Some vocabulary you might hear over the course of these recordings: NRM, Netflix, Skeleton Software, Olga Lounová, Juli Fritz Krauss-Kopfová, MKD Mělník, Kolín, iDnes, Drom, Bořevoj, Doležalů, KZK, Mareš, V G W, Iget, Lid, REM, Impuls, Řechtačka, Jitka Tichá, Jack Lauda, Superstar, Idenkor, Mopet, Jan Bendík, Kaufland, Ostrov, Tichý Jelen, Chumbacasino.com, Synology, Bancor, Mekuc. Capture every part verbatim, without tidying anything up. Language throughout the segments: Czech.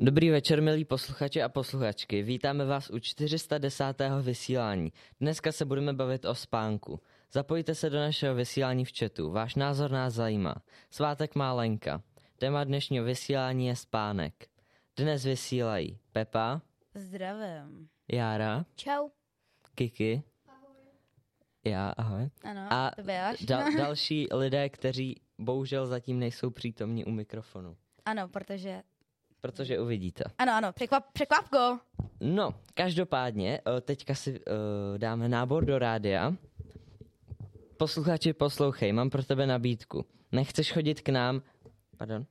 Dobrý večer, milí posluchači a posluchačky. Vítáme vás u čtyři sta deset vysílání. Dneska se budeme bavit o spánku. Zapojte se do našeho vysílání v chatu. Váš názor nás zajímá. Svátek má Lenka. Téma dnešního vysílání je spánek. Dnes vysílají Pepa. Zdravím. Jára. Čau. Kiki. Ahoj. Já, ahoj. Ano, a da- další lidé, kteří bohužel zatím nejsou přítomní u mikrofonu. Ano, protože... Protože uvidíte. Ano, ano, překvap, překvapko. No, každopádně, teďka si uh, dáme nábor do rádia. Posluchači, poslouchej, mám pro tebe nabídku. Nechceš chodit k nám... Pardon?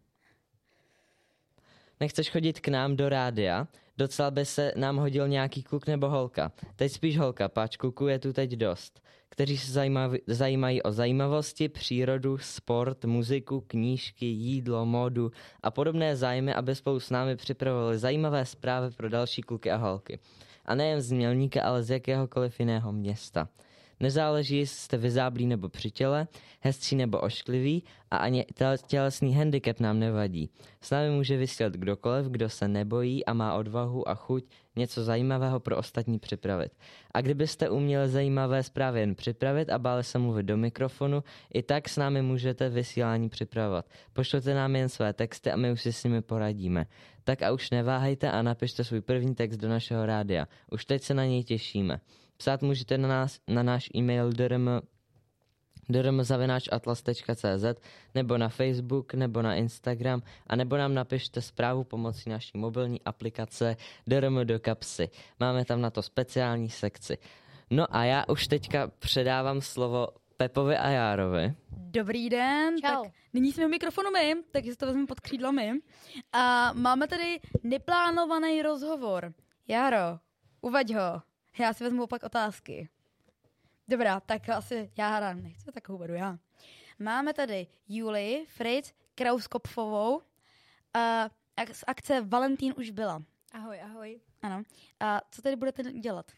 Nechceš chodit k nám do rádia? Docela by se nám hodil nějaký kluk nebo holka. Teď spíš holka, páč kluků je tu teď dost. Kteří se zajímav- zajímají o zajímavosti, přírodu, sport, muziku, knížky, jídlo, módu a podobné zájmy, aby spolu s námi připravovali zajímavé zprávy pro další kluky a holky. A nejen z Mělníka, ale z jakéhokoliv jiného města. Nezáleží, jestli jste vyzáblí nebo přitěle, hezčí nebo ošklivý a ani tělesný handicap nám nevadí. S námi může vysílat kdokoliv, kdo se nebojí a má odvahu a chuť něco zajímavého pro ostatní připravit. A kdybyste uměli zajímavé zprávy jen připravit a báli se mluvit do mikrofonu, i tak s námi můžete vysílání připravovat. Pošlete nám jen své texty a my už si s nimi poradíme. Tak a už neváhejte a napište svůj první text do našeho rádia. Už teď se na něj těšíme. Psát můžete na, nás, na náš e-mail d r m zavináč atlas tečka c z nebo na Facebook nebo na Instagram a nebo nám napište zprávu pomocí naší mobilní aplikace D R M do kapsy. Máme tam na to speciální sekci. No a já už teďka předávám slovo Pepovi a Járovi. Dobrý den. Čau. Tak nyní jsme v mikrofonu my, takže se to vezmeme pod křídlo my. A máme tady neplánovaný rozhovor. Járo, uvaď ho. Já si vezmu opak otázky. Dobrá, tak asi já rád nechci, tak ho beru já. Máme tady Juli Fritz Krauss-Kopfovou uh, z akce Valentín už byla. Ahoj, ahoj. Ano. A co tady budete dělat?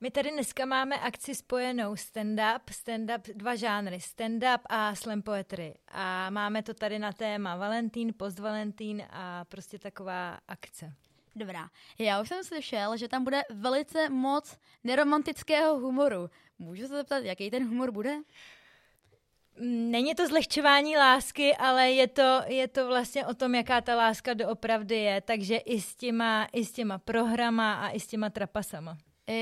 My tady dneska máme akci spojenou stand-up, stand-up, dva žánry, stand-up a slam poetry. A máme to tady na téma Valentín, postvalentín a prostě taková akce. Dobrá, já už jsem slyšel, že tam bude velice moc neromantického humoru. Můžu se zeptat, jaký ten humor bude? Není to zlehčování lásky, ale je to, je to vlastně o tom, jaká ta láska doopravdy je. Takže i s těma, i s těma prohrama a i s těma trapasama.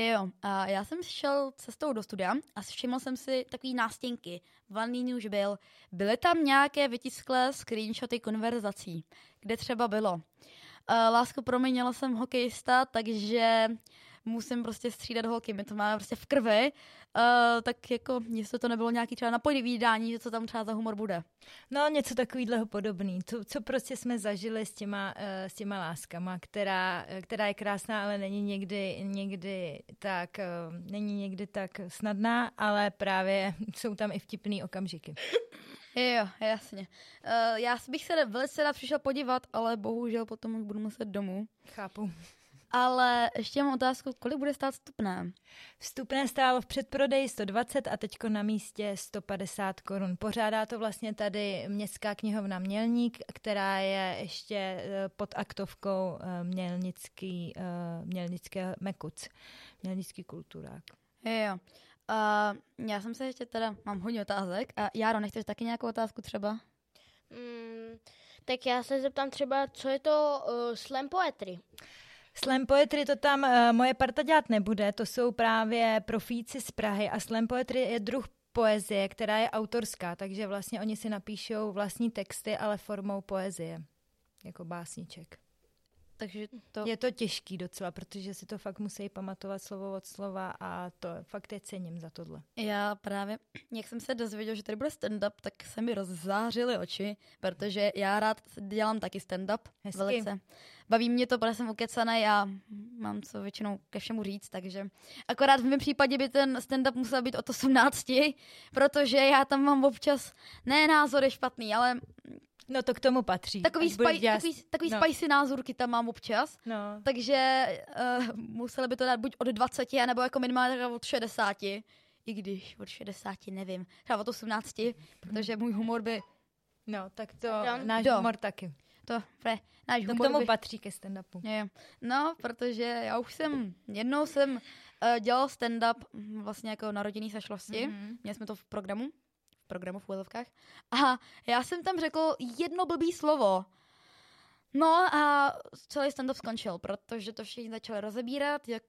Jo, a já jsem šel cestou do studia a všiml jsem si takový nástěnky. Valný už byl. Byly tam nějaké vytisklé screenshoty konverzací, kde třeba bylo... Lásko, proměnila jsem hokejista, takže musím prostě střídat holky, my to máme prostě v krvi, uh, tak jako jestli to nebylo nějaký třeba napojivý výdání, že co tam třeba za humor bude. No něco takovýhleho podobný, co, co prostě jsme zažili s těma, uh, s těma láskama, která, která je krásná, ale není někdy, někdy tak, uh, není někdy tak snadná, ale právě jsou tam i vtipný okamžiky. Jo, jasně. Uh, já bych se velice rád přišel podívat, ale bohužel potom budu muset domů. Chápu. Ale ještě mám otázku, kolik bude stát vstupné? Vstupné stálo v předprodeji sto dvacet a teďko na místě sto padesát korun. Pořádá to vlastně tady Městská knihovna Mělník, která je ještě pod aktovkou Mělnický, Mělnické Mekuc, Mělnický kulturák. Jo, uh, já jsem se ještě teda, mám hodně otázek. A Járo, nechceš taky nějakou otázku třeba? Mm, tak já se zeptám třeba, co je to uh, slam poetry? Slam poetry to tam uh, moje parta dělat nebude, to jsou právě profíci z Prahy a slam poetry je druh poezie, která je autorská, takže vlastně oni si napíšou vlastní texty, ale formou poezie, jako básniček. Takže to... Je to těžký docela, protože si to fakt musí pamatovat slovo od slova a to fakt je cením za tohle. Já právě, jak jsem se dozvěděl, že tady bude stand-up, tak se mi rozzářily oči, protože já rád dělám taky stand-up. Hezky. Velice. Baví mě to, protože jsem ukecaná, já mám co většinou ke všemu říct, takže akorát v mém případě by ten stand-up musel být od osmnácti, protože já tam mám občas, ne názory špatný, ale... No to k tomu patří. Takový, spaj, dělat... takový, takový no. spicy názorky tam mám občas, no. takže uh, museli by to dát buď od dvaceti, nebo jako minimálně od šedesáti, i když od šedesáti nevím, třeba od osmnácti, protože můj humor by... No, tak to no. náš Do. humor taky. To, pre, náš to humor k tomu by... patří ke stand-upu. Je. No, protože já už jsem, jednou jsem uh, dělal stand-up vlastně jako na rodinné sešlosti, mm-hmm. měli jsme to v programu. programu v úvodovkách. A já jsem tam řekl jedno blbý slovo. No a celý stand-up skončil, protože to všichni začali rozebírat, jak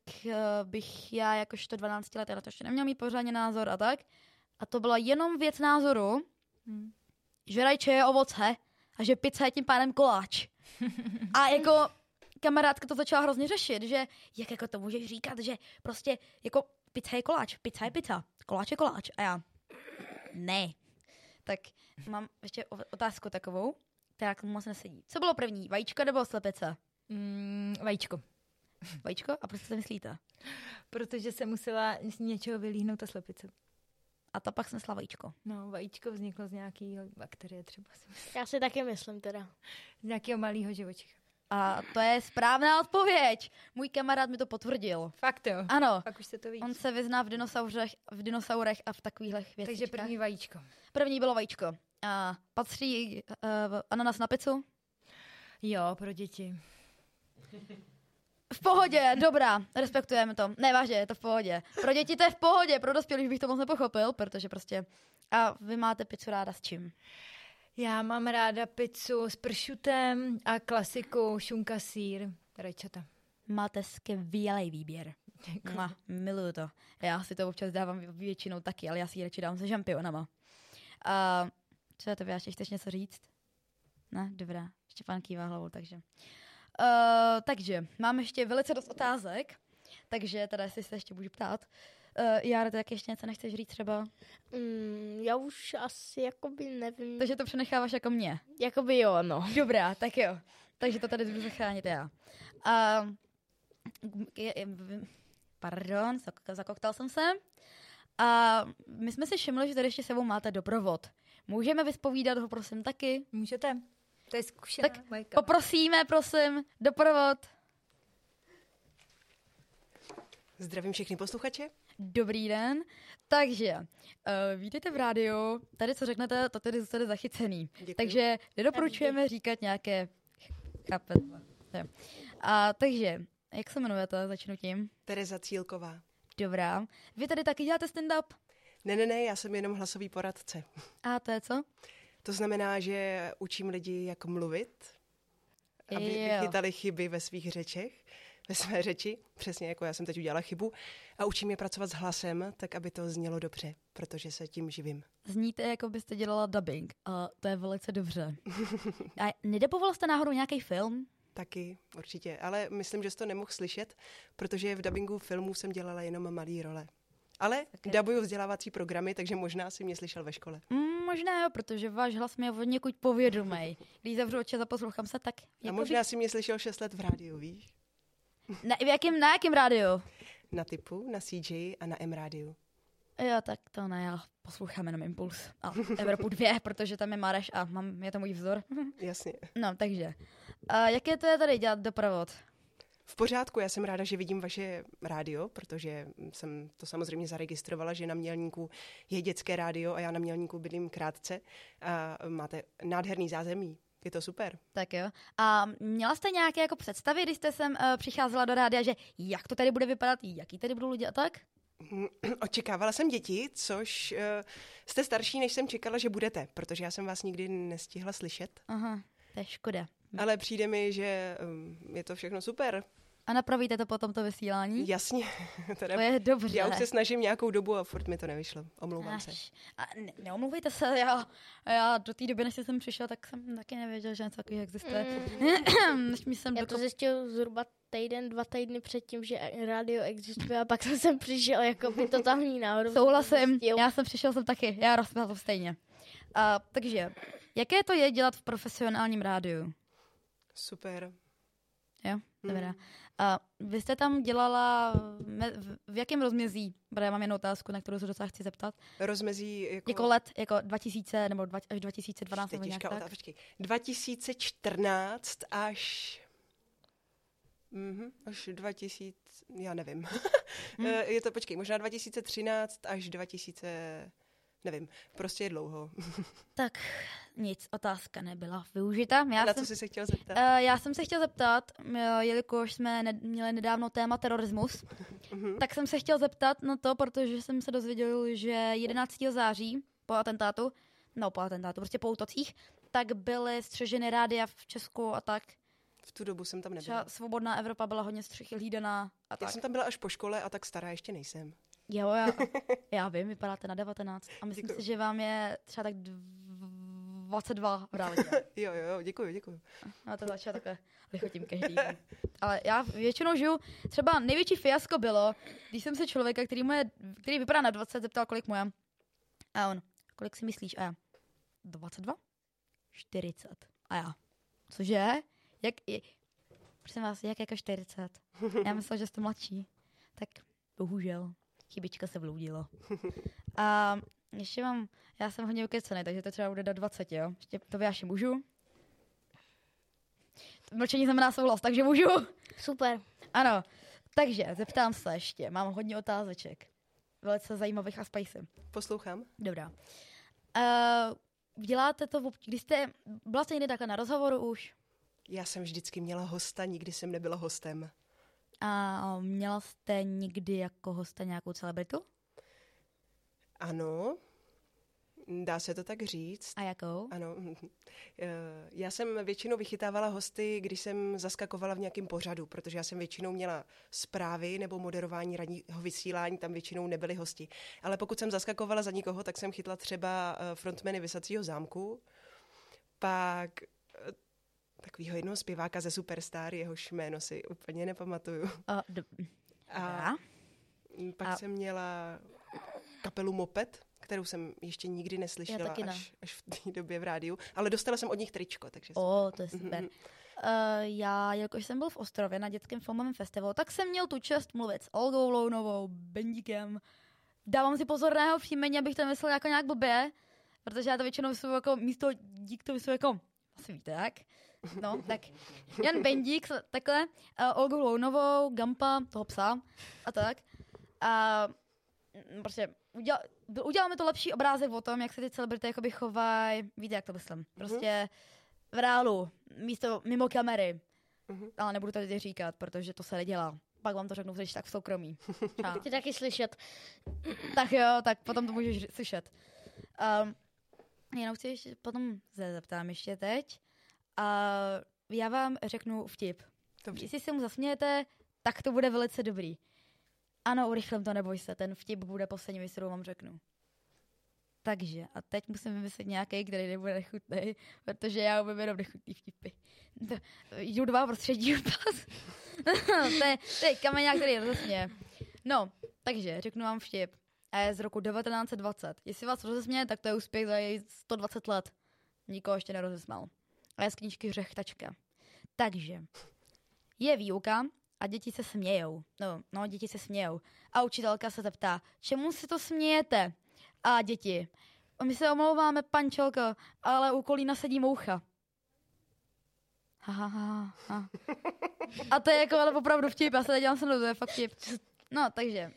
bych já jakožto dvanáctiletý na to ještě neměl mít pořádně názor a tak. A to byla jenom věc názoru, hmm. že rajče je ovoce a že pizza je tím pádem koláč. A jako kamarádka to začala hrozně řešit, že jak jako to můžeš říkat, že prostě jako pizza je koláč, pizza je pizza, koláč je koláč. A já... Ne. Tak mám ještě otázku takovou, která k tomu moc nesedí. Co bylo první, vajíčko nebo slepice? Mm, vajíčko. Vajíčko? A proč se myslíte? Protože jsem musela z něčeho vylíhnout ta slepice. A ta pak snesla vajíčko. No, vajíčko vzniklo z nějaký bakterie třeba. Já si taky myslím teda. Z nějakého malého živočicha. A to je správná odpověď. Můj kamarád mi to potvrdil. Fakt jo? Ano. Pak už se to ví. On se vyzná v dinosaurech, v dinosaurech a v takovýchhle věcích. Takže první vajíčko. První bylo vajíčko. A patří uh, ananas na pizzu? Jo, pro děti. V pohodě, dobrá, respektujeme to. Ne, vážně, je to v pohodě. Pro děti to je v pohodě, pro dospělých bych to moc nepochopil, protože prostě... A vy máte pizzu ráda s čím? Já mám ráda pizzu s pršutem a klasiku šunka, sýr, rajčata. Máte skvělý výběr. Má, miluju to. Já si to občas dávám většinou taky, ale já si ji radši dávám se šampionama. Uh, co je to, ještě chceš něco říct? Ne, dobrá. Štěpán kývá hlavou, takže. Uh, takže, mám ještě velice dost otázek, takže teda jestli se ještě budu ptát. Uh, Jára, tak ještě něco nechceš říct třeba? Mm, já už asi jakoby nevím. Takže to přenecháváš jako mě? Jakoby jo, no. Dobrá, tak jo. Takže to tady budu zachránit já. Uh, pardon, zakoktal jsem se. Uh, my jsme si všimli, že tady ještě sebou máte doprovod. Můžeme vyspovídat ho, prosím, taky? Můžete. To je zkušená. Tak majka. Poprosíme, prosím, doprovod. Zdravím všechny posluchače. Dobrý den. Takže, uh, vítejte v rádiu. Tady, co řeknete, to tady zůstane zachycený. Děkuji. Takže nedoporučujeme říkat nějaké... Chápete. A takže, jak se jmenujete? Začnu tím. Tereza Cílková. Dobrá. Vy tady taky děláte stand-up? Ne, ne, ne, já jsem jenom hlasový poradce. A to je co? To znamená, že učím lidi, jak mluvit, aby vychytali chyby ve svých řečech. Ve své řeči, přesně jako já jsem teď udělala chybu, a učím je pracovat s hlasem, tak aby to znělo dobře, protože se tím živím. Zníte, jako byste dělala dubbing, a to je velice dobře. A nedubovala jste náhodou nějaký film? Taky, určitě, ale myslím, že jsi to nemohl slyšet, protože v dubbingu filmů jsem dělala jenom malý role. Ale okay. Dabuju vzdělávací programy, takže možná si mě slyšel ve škole. Mm, možná jo, protože váš hlas mě je někud povědomý. Když zavřu oči a poslouchám se, tak... A možná by... si mě slyšel šest let v rádiu, víš? Na jakém, na jakém rádiu? Na Typu, na C J a na M rádiu. Jo, tak to ne, já poslouchám jenom Impuls a Evropu dva, protože tam je Mareš a mám, je to můj vzor. Jasně. No, takže. A jaké to je tady dělat doprovod? V pořádku, já jsem ráda, že vidím vaše rádio, protože jsem to samozřejmě zaregistrovala, že na Mělníku je dětské rádio a já na Mělníku bydlím krátce a máte nádherný zázemí. Je to super. Tak jo. A měla jste nějaké jako představy, když jste sem uh, přicházela do rádia, že jak to tady bude vypadat, jaký tady budou lidi a tak? Očekávala jsem děti, což uh, jste starší, než jsem čekala, že budete, protože já jsem vás nikdy nestihla slyšet. Aha, to je škoda. Ale přijde mi, že um, je to všechno super. A napravíte to po tomto vysílání? Jasně. Teda, to je dobře. Já už se snažím nějakou dobu a furt mi to nevyšlo. Omlouvám Až. se. A ne, neomluvujte se. Já, já do té doby, než jsem přišel, tak jsem taky nevěděl, že něco takového existuje. Mm. než mi jsem já dokop... to zjistil zhruba týden, dva týdny předtím, že rádio existuje a pak jsem sem přišel jako by totální náhodou. Souhlasím. Já jsem přišel jsem taky. Já rozpěl to stejně. A, takže, jaké to je dělat v profesionálním rádiu? Super. Jo, dobrá. Hmm. A vy jste tam dělala me, v jakém rozmezí? Protože já mám jednu otázku, na kterou se docela chci zeptat. Rozmezí jako... Jako let, jako dva tisíce nebo dva, až dva tisíce dvanáct. To je těžká otázka. dva tisíce čtrnáct až... Mm-hmm, až dva tisíce... Já nevím. hmm. Je to, počkej, možná dva tisíce třináct až dva tisíce... Nevím, prostě je dlouho. Tak nic, otázka nebyla využita. Já na co jsem, jsi se chtěla zeptat? Uh, já jsem se chtěla zeptat, uh, jelikož jsme ne- měli nedávno téma terorismus, tak jsem se chtěla zeptat na to, protože jsem se dozvěděl, že jedenáctého září po atentátu, no po atentátu, prostě po útocích, tak byly střeženy rádia v Česku a tak. V tu dobu jsem tam nebyla. Svobodná Evropa byla hodně střehlídaná a tak. Já jsem tam byla až po škole a tak stará ještě nejsem. Jo, já, já vím, vypadáte na devatenáct a myslím děkuju. Si, že vám je třeba tak dvacet dva vrátě. Jo, jo, děkuju, děkuju. No to začala takhle, vychotím každý. Ale já většinou žiju, třeba největší fiasko bylo, když jsem se člověka, který, moje, který vypadá na dvacet, zeptal, kolik mu je. A on, kolik si myslíš? A já, dvacet dva? čtyřicet. A já, cože? Jak, je, prosím vás, jak jako čtyřicet? Já myslela, že jste mladší. Tak bohužel. Chybička se vloudila. A ještě mám, já jsem hodně ukecený, takže to třeba bude do dvaceti, jo? Ještě to vyjáši můžu. Mlčení znamená souhlas, takže můžu. Super. Ano, takže zeptám se ještě, mám hodně otázeček. Velice zajímavých a spicy. Poslouchám. Dobrá. Uh, děláte to, když jste, byla jste někdy takhle na rozhovoru už? Já jsem vždycky měla hosta, nikdy jsem nebyla hostem. A měla jste někdy jako hosta nějakou celebritu? Ano, dá se to tak říct. A jakou? Ano, já jsem většinou vychytávala hosty, když jsem zaskakovala v nějakém pořadu, protože já jsem většinou měla zprávy nebo moderování ranního vysílání, tam většinou nebyli hosti. Ale pokud jsem zaskakovala za nikoho, tak jsem chytla třeba frontmany Vysacího zámku, pak... takovýho jednoho zpěváka ze Superstar, jehož jméno si úplně nepamatuju. A, do, a pak a. jsem měla kapelu Mopet, kterou jsem ještě nikdy neslyšela až, až v té době v rádiu, ale dostala jsem od nich tričko. Takže o, to je super. Uh, já, jakož jsem byl v Ostrově na dětském filmovém festivalu, tak jsem měl tu čest mluvit s Olgou Lounovou, Bendíkem. Dávám si pozor na jeho příjmení, abych to myslel jako nějak blbě, protože já to většinou vyslovuji jako místo dík, to vyslovuji jako asi víte, jak? No, tak Jan Bendík, takhle, uh, Olgu Lounovou, Gampa, toho psa a tak. A prostě udělal, udělal mi to lepší obrázek o tom, jak se ty celebrity jakoby chovají, víte, jak to myslím, prostě v reálu, místo mimo kamery. Uh-huh. Ale nebudu to tady říkat, protože to se nedělá. Pak vám to řeknu, když tak v soukromí. Ty taky slyšet. Tak jo, tak potom to můžeš slyšet. Um, jenom chci ještě potom zeptám ještě teď. A já vám řeknu vtip. Dobře. Jestli se mu zasmějete, tak to bude velice dobrý. Ano, urychlím to, neboj se, ten vtip bude poslední, věc, kterou vám řeknu. Takže, a teď musím vymyslet nějaký, který nebude nechutný, protože já umím jenom nechutný vtipy. To, jdu dva prostředí upas. to je, je kameňák, který rozesměje. No, takže, řeknu vám vtip. A je z roku devatenáct dvacet. Jestli vás rozesměje, tak to je úspěch za její sto dvacet let. Nikoho ještě nerozesmal. A je z knížky Řechtačka. Takže je výuka a děti se smějou. No, no, děti se smějou. A učitelka se zeptá, čemu se to smějete? A děti, my se omlouváme, pančelko, ale u Kolína sedí moucha. ha, ha, ha, ha. A to je jako ale opravdu vtip, já se dělám se mnou, to je fakt vtip. No, takže,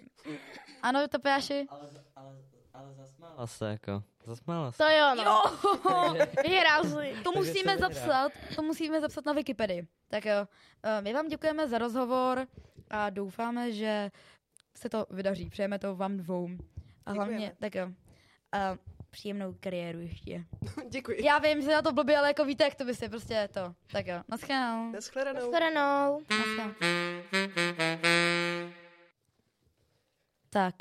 ano, Tapiáši? Ale, ale, ale zasmála se, jako, zasmála se. To jo, no. Vyhrázli. To musíme zapsat, to musíme zapsat na Wikipedii. Tak jo, my vám děkujeme za rozhovor a doufáme, že se to vydaří, přejeme to vám dvou. A hlavně, děkujeme. Tak jo. A příjemnou kariéru ještě. Děkuji. Já vím, že na to blbě, ale jako víte, jak to by si prostě to. Tak jo, naschledanou. Naschledanou. Naschledanou. Naschledanou. Tak,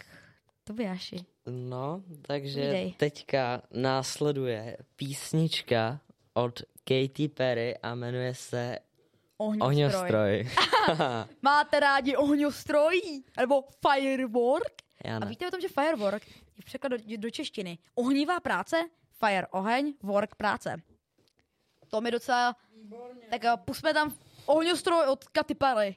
to by Jaši. No, takže Vídej. Teďka následuje písnička od Katy Perry a jmenuje se Ohňostroj. Máte rádi ohňostroj? Nebo firework? A víte o tom, že firework je překlad do, do češtiny. Ohnivá práce, fire oheň, work práce. To mi docela... Výborně. Tak a pusme tam ohňostroj od Katy Perry.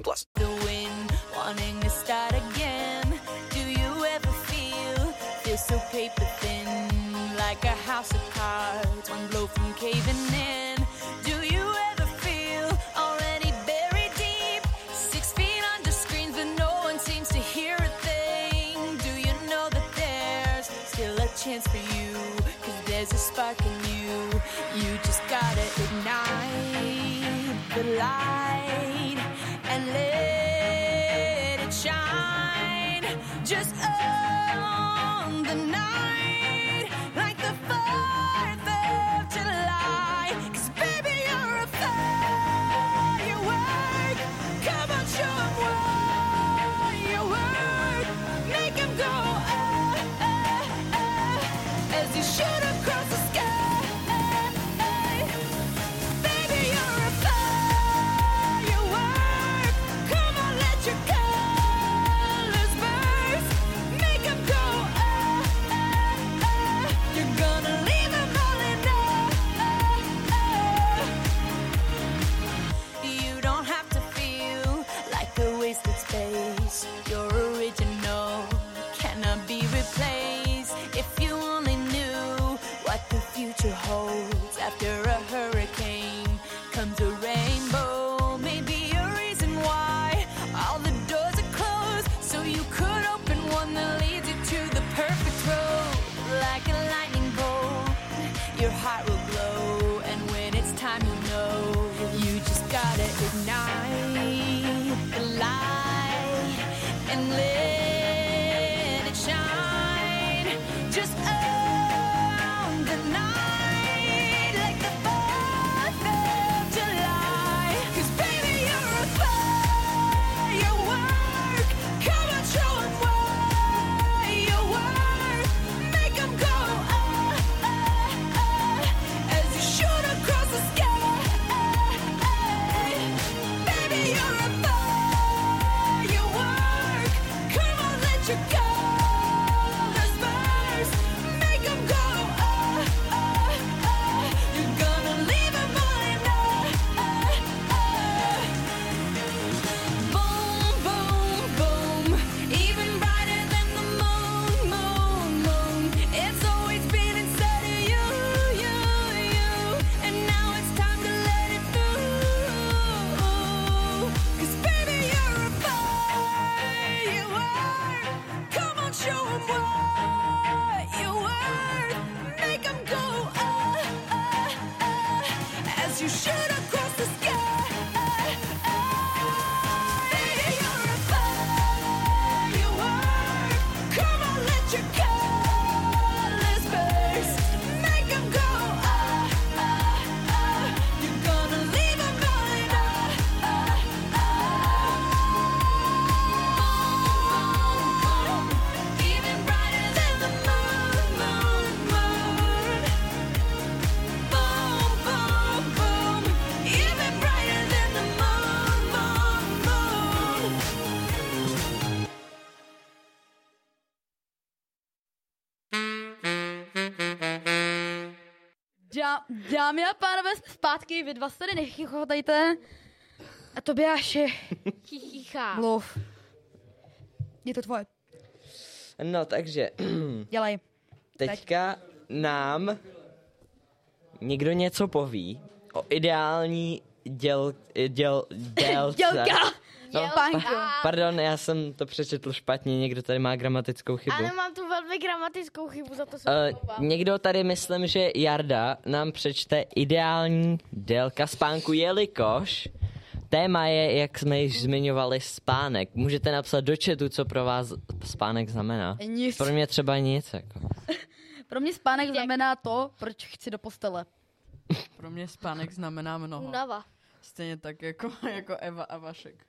plus. The wind, wanting to start again. Do you ever feel this so paper thin? Like a house of cards, one blow from caving in. Chance for you, 'cause there's a spark in you. You just gotta ignite the light and let it shine. Just own the night like the fourth of July. 'Cause baby, you're a firework. Come on, show 'em what you work. Make 'em go up. As you shoot across the sky, baby, you're a firework. Come on, let your colors burst. Make 'em go up, up, up. You're gonna leave 'em all in awe. You don't have to feel like a wasted space. You're original, cannot be replaced. If you only future holds after a hurricane comes a rainbow. Maybe a reason why all the doors are closed, so you could open one that leads you to the perfect road. Like a lightning bolt, your heart will glow, and when it's time you'll know. You just gotta ignite the light and let it shine. Just own the night. dá, dámy a pánové, jsme zpátky, vy dva se tady nechychotajte. A to Tobiáši, chichichá. Mluv. Je to tvoje. No, takže. Dělej. Teďka Teď. nám někdo něco poví o ideální děl... děl... dělce. Dělka! No, pardon, já jsem to přečetl špatně, někdo tady má gramatickou chybu. Ano, mám tu velmi gramatickou chybu, za to se omlouvám. Někdo tady, myslím, že Jarda nám přečte ideální délka spánku, jelikož téma je, jak jsme již zmiňovali, spánek. Můžete napsat do chatu, co pro vás spánek znamená. Nic. Pro mě třeba nic. Jako. Pro mě spánek Děk. znamená to, proč chci do postele. Pro mě spánek znamená mnoho. Unava. Stejně tak jako, jako Eva a Vašek.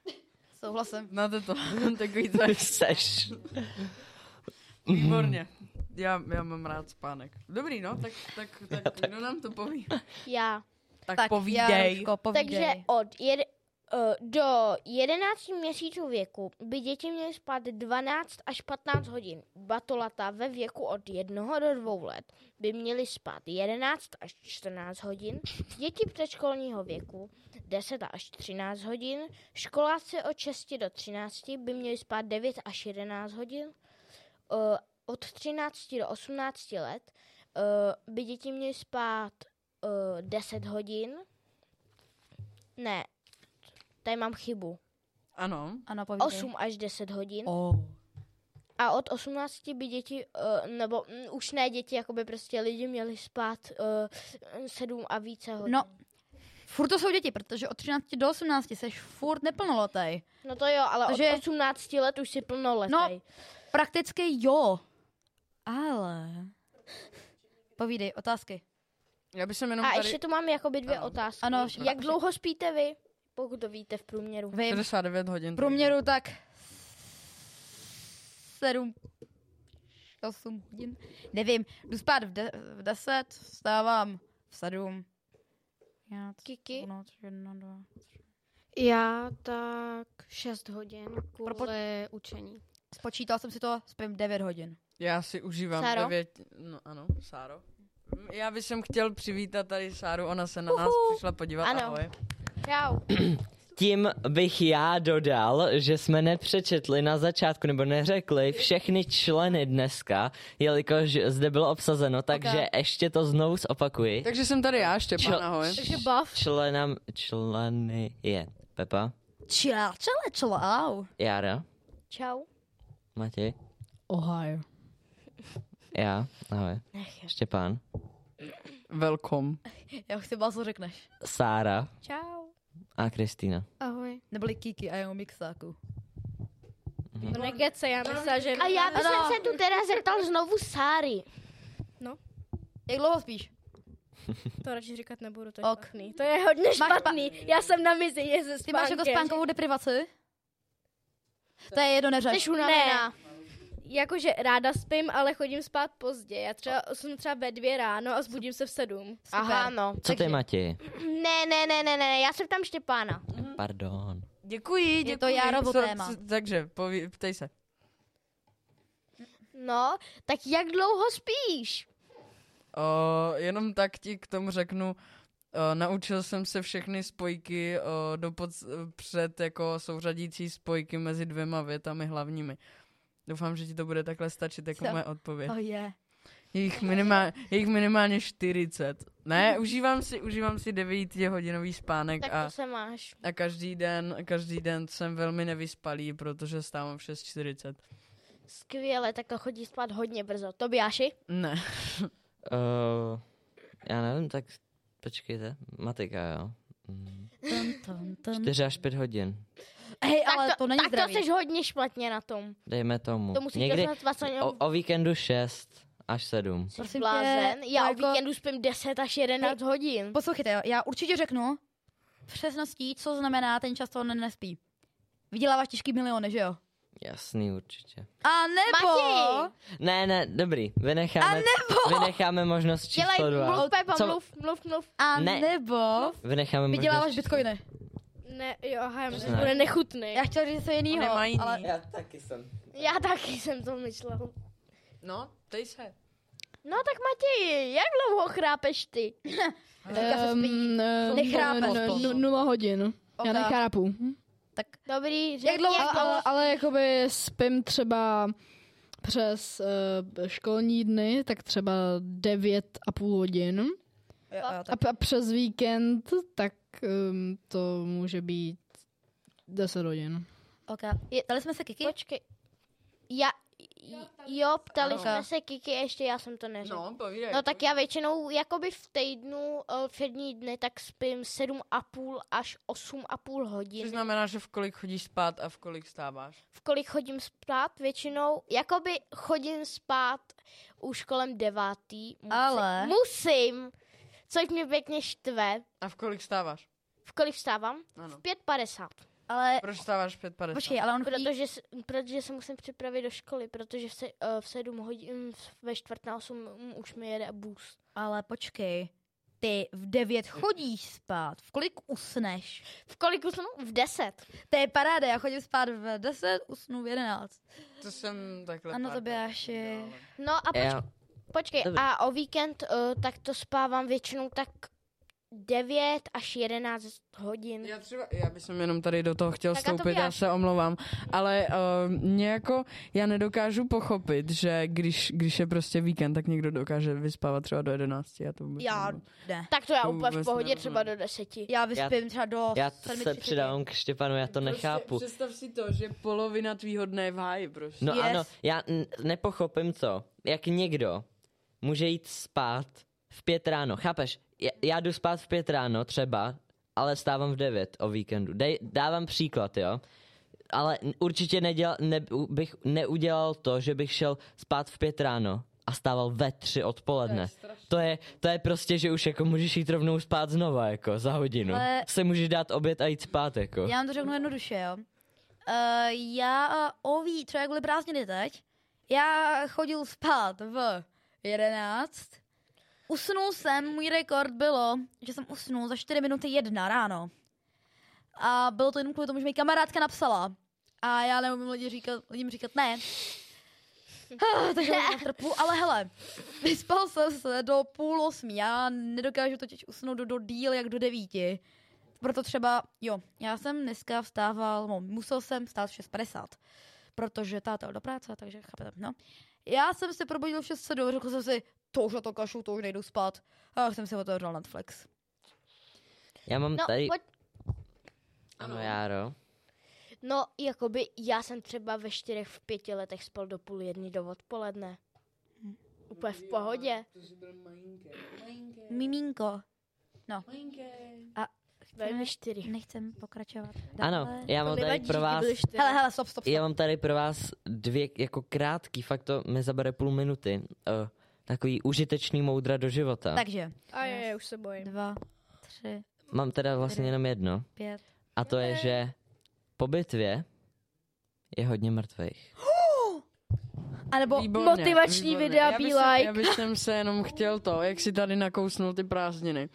Souhlasím. No to to, takový to seš. Výborně. Já, já mám rád spánek. Dobrý, no, tak, tak, tak, tak. kdo nám to poví? Já. Tak, tak povídej. Jaročko, povídej. Takže od jed, uh, do jedenácti měsíců věku by děti měly spát dvanáct až patnáct hodin. Batolata ve věku od jednoho do dvou let by měly spát jedenáct až čtrnáct hodin. Děti předškolního věku deset až třináct hodin. Školáci od šesti do třinácti by měli spát devět až jedenáct hodin. Uh, od třinácti do osmnácti let uh, by děti měly spát deset hodin. Ne, tady mám chybu. Ano. Ano, povídej. osm až deset hodin. Oh. A od osmnácti by děti, uh, nebo m, už ne děti, jakoby prostě lidi měli spát uh, sedm a více hodin. No, furt to jsou děti, protože od třinácti do osmnácti seš furt neplnoletej. No to jo, ale takže od osmnácti let už jsi plnoletej. No, prakticky jo. Ale povídej, otázky. Já bych jenom a tady... ještě tu mám jakoby dvě ano. otázky. Ano, jak rád, dlouho však. spíte vy, pokud to víte v průměru? Vy... šedesát devět hodin. V průměru tak sedm, osm hodin. Nevím, jdu spát v, de, v deset, vstávám v sedm. Já t... Kiki? Noc, jedna, dva, tři. Já tak šest hodin kvůli Propo... učení. Spočítal jsem si to, spím devět hodin. Já si užívám Sáro? devět... No ano, Sáro. Já bych jsem chtěl přivítat tady Sáru, ona se na nás Uhu. přišla podívat. Ano. Ahoj. Čau. Tím bych já dodal, že jsme nepřečetli na začátku, nebo neřekli všechny členy dneska, jelikož zde bylo obsazeno, takže okay. ještě to znovu zopakuji. Takže jsem tady já, Štěpán, Čl- ahoj. Členam, členy je Pepa. Čau, čele, čau. Jára. Čau. Matěj. Ohio. Já, ahoj. Štěpán. Welcome. Já chci vás, co řekneš. Sára. Čau. A Kristýna. Ahoj. Neboli Kiki a jeho mixáku. Mhm. To nekece, já myslím, že... A já bych no. se tu teda zeptal znovu Sáry. No. Jak dlouho spíš? To radši říkat nebudu, to je ok. špatný. To je hodně špatný. Pa... Já jsem na mizi, je ze spánkem. Ty máš jako spánkovou deprivaci? To je jedno neřeš. Jsi unavená. Jakože ráda spím, ale chodím spát pozdě. Já třeba, jsem třeba ve dvě ráno a zbudím se v sedm. Aha, no. Co ty, Matěj? Ne, ne, ne, ne, ne, já jsem tam Štěpána. Mhm. Pardon. Děkuji, děkuji. Je to Járovo téma. Co, co, takže, poví, ptej se. No, tak jak dlouho spíš? O, jenom tak ti k tomu řeknu, o, naučil jsem se všechny spojky o, do pod, před jako souřadící spojky mezi dvěma větami hlavními. Doufám, že ti to bude takhle stačit jako Co? moje odpověď. Oh, yeah. Je jich minimálně, minimálně čtyřicet. Ne, mm. užívám si, užívám si devítihodinový spánek. Tak a, to se máš. A každý den, každý den jsem velmi nevyspalý, protože stávám v šest čtyřicet. Skvěle, tak to chodí spát hodně brzo. Tobiáši? Ne. uh, já nevím, tak počkejte. Matika, jo. Mm. čtyři až pět hodin. Hej, ale to, to není tak zdravý. Tak to jsi hodně špatně na tom. Dejme tomu. To musíte někdy o, o víkendu šest až sedm. Jsi blázen. Já o víkendu spím deset až jedenáct Hej. hodin. Poslouchejte, já určitě řeknu přesností, co znamená ten čas, co on nespí. Vyděláváš těžký miliony, že jo? Jasný, určitě. A nebo... Mati! Ne, ne, dobrý, vynecháme, nebo... vynecháme možnost číslo Dělej, dva. Mluv, Pepa, co? mluv, mluv, mluv. A ne. nebo... Vynecháme vyděláváš možnost... bitcoiny. Ne, jo, aha, to bude nechutný. Já chtěl říct něco jinýho, ale... Já taky jsem. Já taky jsem to myslel. No, dej se. No tak Matěj, jak dlouho chrápeš ty? Říká se spí. Nechrápeš. Nula hodin. Já nechrápu. Tak dobrý, jak dlouho? Ale, ale jakoby spím třeba přes uh, školní dny, tak třeba devět a půl hodin. Jo, a, p- a přes víkend, tak um, to může být deset hodin. Okay. Je, dali jsme se Kiki? Počkej. Já, jo, ptali ano. jsme se Kiki, ještě já jsem to neřekla. No, povídej. No tak já většinou jakoby v týdnu, v jední dny, tak spím sedm a půl až osm a půl hodin. To znamená, že v kolik chodíš spát a v kolik stáváš? V kolik chodím spát většinou, jakoby chodím spát už kolem devátý. Musím, ale... musím, což mě pěkně štve. A v kolik stáváš? V kolik vstávám? Ano. V pět padesát. Ale... Proč stáváš pět padesát? Počkej, ale on chodí... protože, protože se musím připravit do školy, protože se, uh, v sedm hodin, ve čtvrt na osm um, už mi jede bus. Ale počkej, ty v devět chodíš spát, v kolik usneš? V kolik usnu? V deset. To je paráda, já chodím spát v deset, usnu v jedenáct. To jsem takhle... Ano, to by až je... No a počkej, yeah. počkej a o víkend uh, tak to spávám většinou tak... devět až jedenáct hodin. Já třeba, já bych jenom tady do toho chtěl tak vstoupit, já se omlouvám, ale uh, nějako já nedokážu pochopit, že když, když je prostě víkend, tak někdo dokáže vyspávat třeba do jedenácti, já to vůbec já nevím. Ne. Tak to já to úplně v pohodě nevím. Třeba do deseti. Já vyspím já, třeba do Já sedmi, se přidávám k Štěpanu, já to prostě nechápu. Představ si to, že polovina tvýho dne je v háji, prostě. No yes. ano, já n- nepochopím co, jak někdo může jít spát v pět ráno, chápeš? Já jdu spát v pět ráno třeba, ale stávám v devět o víkendu. Dej, dávám příklad, jo. Ale určitě nedělal, ne, bych neudělal to, že bych šel spát v pět ráno a stával ve tři odpoledne. To je, to je, to je prostě, že už jako můžeš jít rovnou spát znova, jako za hodinu. Ale... se můžeš dát oběd a jít spát, jako. Já vám to řeknu jednoduše, jo. Uh, já oví, třeba jak byly prázdniny teď, já chodil spát v jedenáct. Usnul jsem, můj rekord bylo, že jsem usnul za čtyři minuty jedna ráno. A bylo to jenom kvůli tomu, že mi kamarádka napsala. A já neumím lidi říkat, lidím říkat ne. Ah, takže mám trpu, ale hele, vyspal jsem se do půl osmi. Já nedokážu totiž usnout do, do díl jak do devíti. Proto třeba, jo, já jsem dneska vstával, no, musel jsem vstát v šest padesát. Protože táta jel do práce, takže chápete, no. Já jsem se probudil v šest sedm, řekl jsem si, to už na to kašu, to už nejdu spát. A jsem si otevřel Netflix. Já mám no, tady... Poj- ano, Járo. No, jakoby já jsem třeba ve čtyřech, v pěti letech spal do půl jedny do odpoledne. Hm. Úplně v pohodě. To jsi byl malinké. Miminko. No. Malinké. A velmi čtyři. Nechcem pokračovat. Dále. Ano, já mám tady pro vás... Hele, hele, stop, stop, stop. Já mám tady pro vás dvě, jako krátký, fakt to nezabere půl minuty. Uh. Takový užitečný moudra do života. Takže. A je, už se bojím. Dva, tři. Mám teda vlastně čtyři, jenom jedno. Pět. A to je, že po bitvě je hodně mrtvých. A nebo výborně, motivační výborně. Videa be like. Já bych jsem se jenom chtěl to, jak si tady nakousnul ty prázdniny.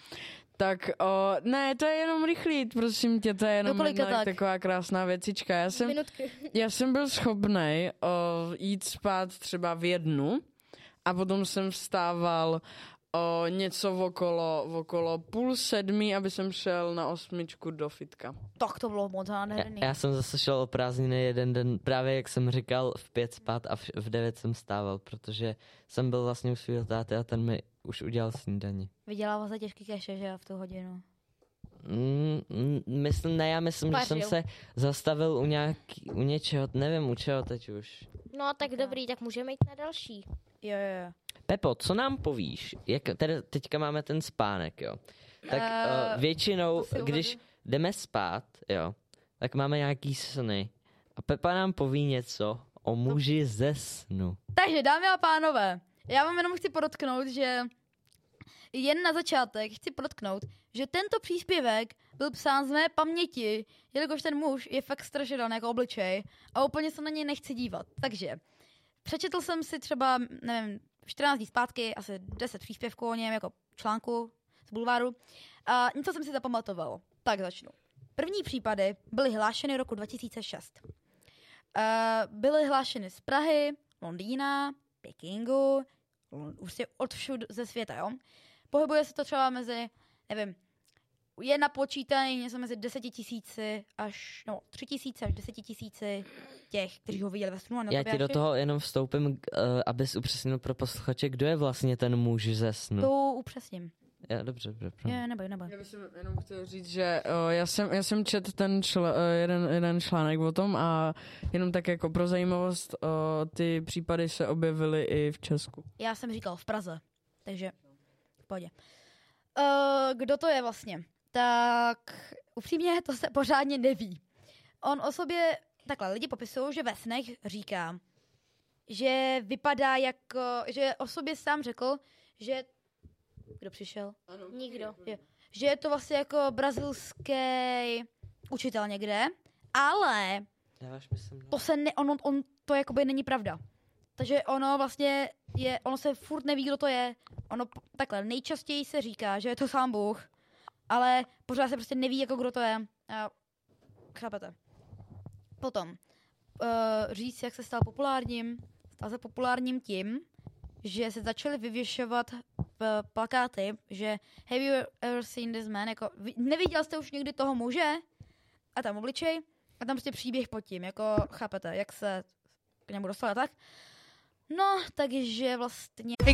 Tak o, ne, to je jenom rychlý, prosím tě, to je jenom jedna, tak? Taková krásná věcička. Já jsem, já jsem byl schopnej o, jít spát třeba v jednu. A potom jsem vstával o, něco okolo, okolo půl sedmi, aby jsem šel na osmičku do fitka. Tak to bylo moc nádherný. Já, já jsem zase šel o prázdniny jeden den, právě jak jsem říkal, v pět spát a v, v devět jsem vstával, protože jsem byl vlastně u svýho táty a ten mi už udělal snídani. Vydělával se těžký keše, že v tu hodinu? Mm, myslím, ne, já myslím, Pařil. Že jsem se zastavil u, nějaký, u něčeho, nevím u čeho teď už. No tak dobrý, tak můžeme jít na další. Jo, jo, jo. Pepo, co nám povíš? Jak, tady teďka máme ten spánek, jo. Tak uh, uh, většinou, když uvedl. Jdeme spát, jo, tak máme nějaký sny. A Pepa nám poví něco o muži ze snu. Takže dámy a pánové, já vám jenom chci podotknout, že jen na začátek chci podotknout, že tento příspěvek byl psán z mé paměti, jelikož ten muž je fakt strašidelný jako obličej a úplně se na něj nechci dívat. Takže... Přečetl jsem si třeba, nevím, čtrnáct dní zpátky, asi deset příspěvků o něm, jako článku z bulváru. A něco jsem si zapamatoval. Tak začnu. První případy byly hlášeny roku dva tisíce šest. Byly hlášeny z Prahy, Londýna, Pekingu, Prostě odvšud ze světa, jo. Pohybuje se to třeba mezi, nevím, je napočítaný něco mezi deseti tisíci až, no, tři tisíce až deseti tisíci těch, kteří ho viděli ve snu. A na já ti do toho jenom vstoupím, abys upřesnil pro posluchače, kdo je vlastně ten muž ze snu. To upřesním. Já, dobře, dobře. Já, neboj, neboj. Já bych jenom chtěl říct, že o, já jsem, já jsem četl ten čl, jeden, jeden článek o tom a jenom tak jako pro zajímavost, o, ty případy se objevily i v Česku. Já jsem říkal v Praze, takže pojď. Kdo to je vlastně? Tak upřímně to se pořádně neví. On o sobě, takhle lidi popisují, že ve snech říká, že vypadá jako, že o sobě sám řekl, že kdo přišel? Ano, nikdo. Je, že je to vlastně jako brazilský učitel někde, ale to se ne, on, on to jakoby není pravda. Takže ono vlastně je, ono se furt neví, kdo to je. Ono takhle nejčastěji se říká, že je to sám Bůh, ale pořád se prostě neví, jako kdo to je. A chápete. Potom uh, říct, jak se stal populárním. Stal se populárním tím, že se začaly vyvěšovat plakáty, že have you ever seen this man, jako neviděl jste už někdy toho muže? A tam obličej, a tam prostě příběh pod tím, jako chápete, jak se k němu dostala, tak? No, takže vlastně... Hey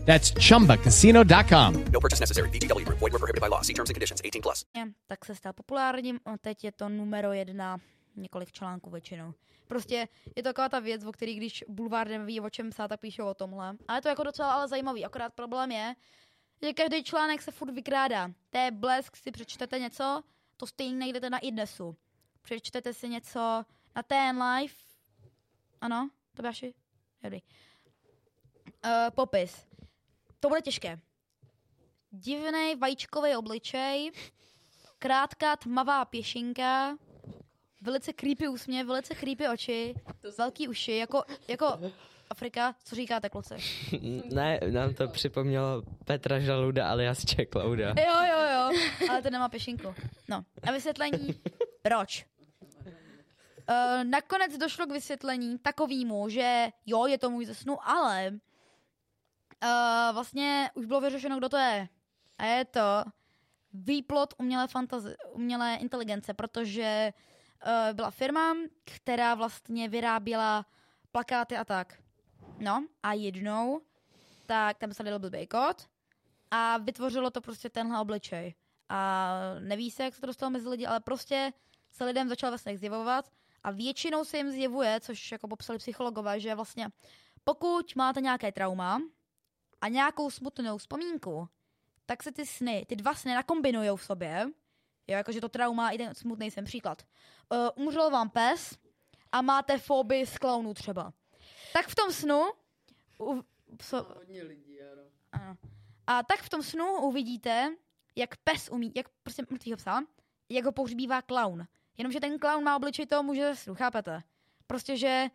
That's chumba casino dot com. No purchase necessary. V G W Group. Void where prohibited by law. See terms and conditions. eighteen plus. Tak se stal populárním. A teď je to numero jedna několik článků většinou. Prostě je to taková ta věc, o který když bulvár neví, o čem psát, tak píšou o tomhle. Ale je to jako docela ale zajímavý. Akorát problém je, že každý článek se furt vykrádá. To je Blesk, si přečtete něco, to stejně najdete na iDnesu. Přečtete si něco na T N Live. Ano, to bylo asi dobrý. Uh, popis. To bude těžké. Divnej vajíčkový obličej, krátká tmavá pěšinka, velice creepy úsměv, velice creepy oči, velký uši, jako, jako Afrika. Co říkáte, kluci? Ne, nám to připomnělo Petra Žaluda, alias Jack Lauda. Jo, jo, jo, ale ten nemá pěšinku. No, a vysvětlení, proč? Uh, nakonec došlo k vysvětlení takovýmu, že jo, je to můj ze snu, ale... Uh, vlastně už bylo vyřešeno, kdo to je. A je to výplod umělé, fantazi- umělé inteligence, protože uh, byla firma, která vlastně vyráběla plakáty a tak. No a jednou, tak tam se dělal blbý kód a vytvořilo to prostě tenhle obličej. A neví se, jak se to dostalo mezi lidi, ale prostě se lidem začalo vlastně zjevovat a většinou se jim zjevuje, což jako popsali psychologové, že vlastně pokud máte nějaké trauma a nějakou smutnou vzpomínku, tak se ty sny, ty dva sny nakombinujou v sobě. Jo, jakože to trauma i ten smutný jsem příklad. Uh, umřel vám pes a máte fobii z klaunů třeba. Tak v tom snu... U, so, a, a tak v tom snu uvidíte, jak pes umí, jak prostě mrtvýho psa, jak ho pohřbívá klaun. Jenomže ten klaun má obličej toho muže ze snu, chápete? Prostě, že...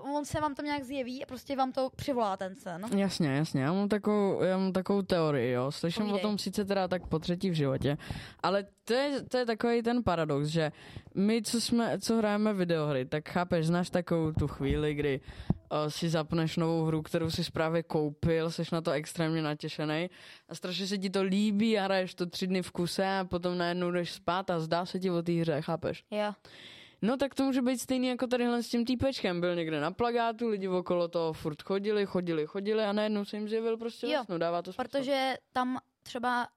On se vám tam nějak zjeví a prostě vám to přivolá ten sen. Jasně, jasně. Já mám takovou, já mám takovou teorii, jo. Slyším Povídej. O tom sice teda tak po třetí v životě, ale to je, to je takový ten paradox, že my, co, jsme, co hrajeme videohry, tak chápeš, znáš takovou tu chvíli, kdy o, si zapneš novou hru, kterou jsi právě koupil, jsi na to extrémně natěšenej a strašně se ti to líbí a hraješ to tři dny v kuse a potom najednou jdeš spát a zdá se ti o té hře, chápeš? Jo. No tak to může být stejný jako tadyhle s tím týpečkem. Byl někde na plakátu, lidi okolo toho furt chodili, chodili, chodili a najednou se jim zjevil prostě vlastně. Dává to smysl. Protože tam třeba...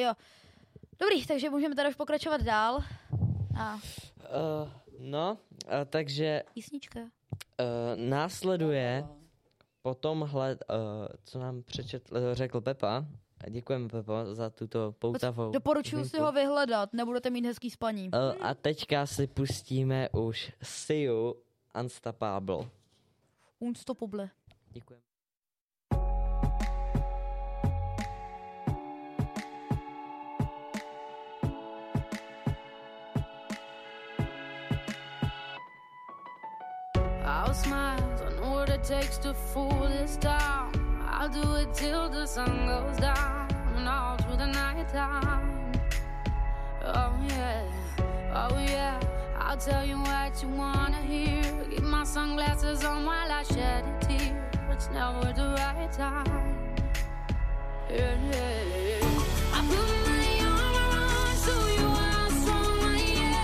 Jo. Dobrý, takže můžeme teda už pokračovat dál. A. Uh, no, uh, takže... Písnička. Uh, následuje no, no. po tomhle, uh, co nám přečetl, uh, řekl Pepa. Děkujeme, Pepo, za tuto poutavou... Doporučuji si ho vyhledat, nebudete mít hezký spaní. Uh, a teďka si pustíme už See You, Unstoppable. Unstoppable. Děkujeme. I'll smile, I know what it takes to fool this town. I'll do it till the sun goes down and all through the night time. Oh yeah, oh yeah, I'll tell you what you wanna hear. Keep my sunglasses on while I shed a tear. It's never the right time. Yeah, yeah, yeah. I put my arm around so you are strong, yeah.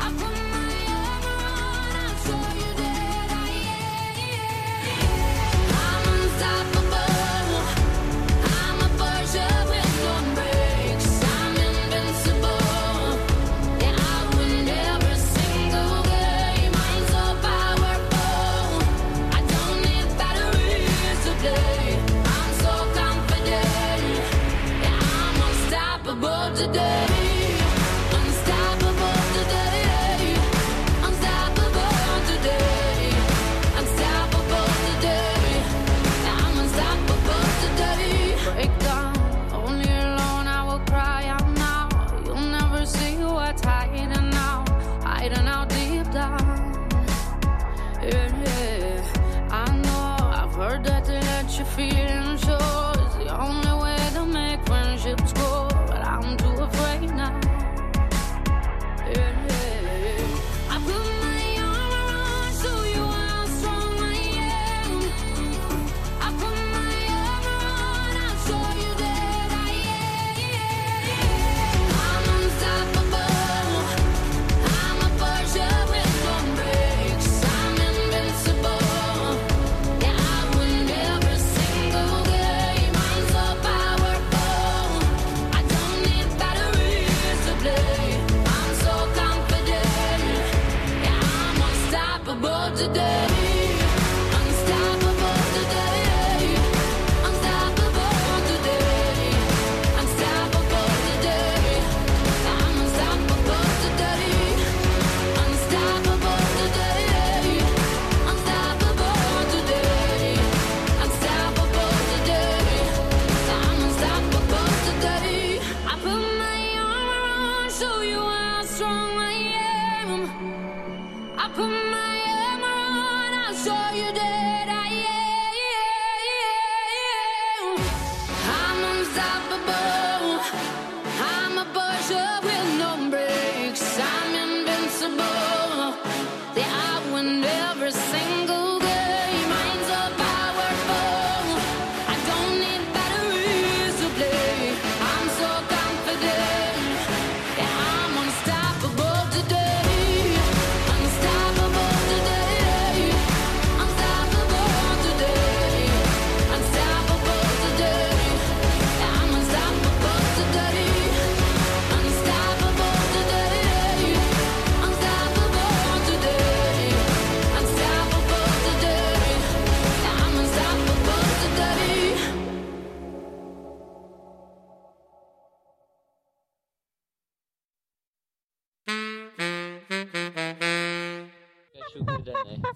I put my arm around, I saw you dead, I yeah, yeah. I'm unstoppable. I'm a virgin with no brakes. I'm invincible, and I win every single game. I'm so powerful. I don't need batteries today. I'm so confident, and I'm unstoppable today. Unstoppable today. Unstoppable today. Unstoppable today. I'm unstoppable today. Breakdown, only alone I will cry out now. You'll never see what's hiding out, hiding out deep down. Yeah, yeah. I know, I've heard that they let you feel and show. It's the only way to make friendships grow, but I'm too afraid now. Yeah, yeah. I put my arm around, show you how strong I am. I put my arm around, I saw you dead, I yeah, yeah. I'm unstoppable. I'm a virgin with no brakes. I'm invincible, and I win every single game. I'm so powerful. I don't need batteries to play. I'm so confident, and I'm unstoppable today. Unstoppable today. Unstoppable today. Unstoppable today. I'm unstoppable today. Unstoppable today. Unstoppable today. Unstoppable today. I'm unstoppable today. I put my arm around, show you how strong I am. I put my arm around, I saw you dead, I yeah, yeah, yeah, yeah. I'm unstoppable. I'm a virgin with no brakes. I'm invincible. Yeah, I win every single game. I'm so powerful. I don't need batteries to play. I'm so confident. Yeah, I'm unstoppable today. Unstoppable today. Unstoppable today. Unstoppable today. Yeah, I'm unstoppable today. Unstoppable today. Unstoppable today. Unstoppable today. Yeah, I'm unstoppable today.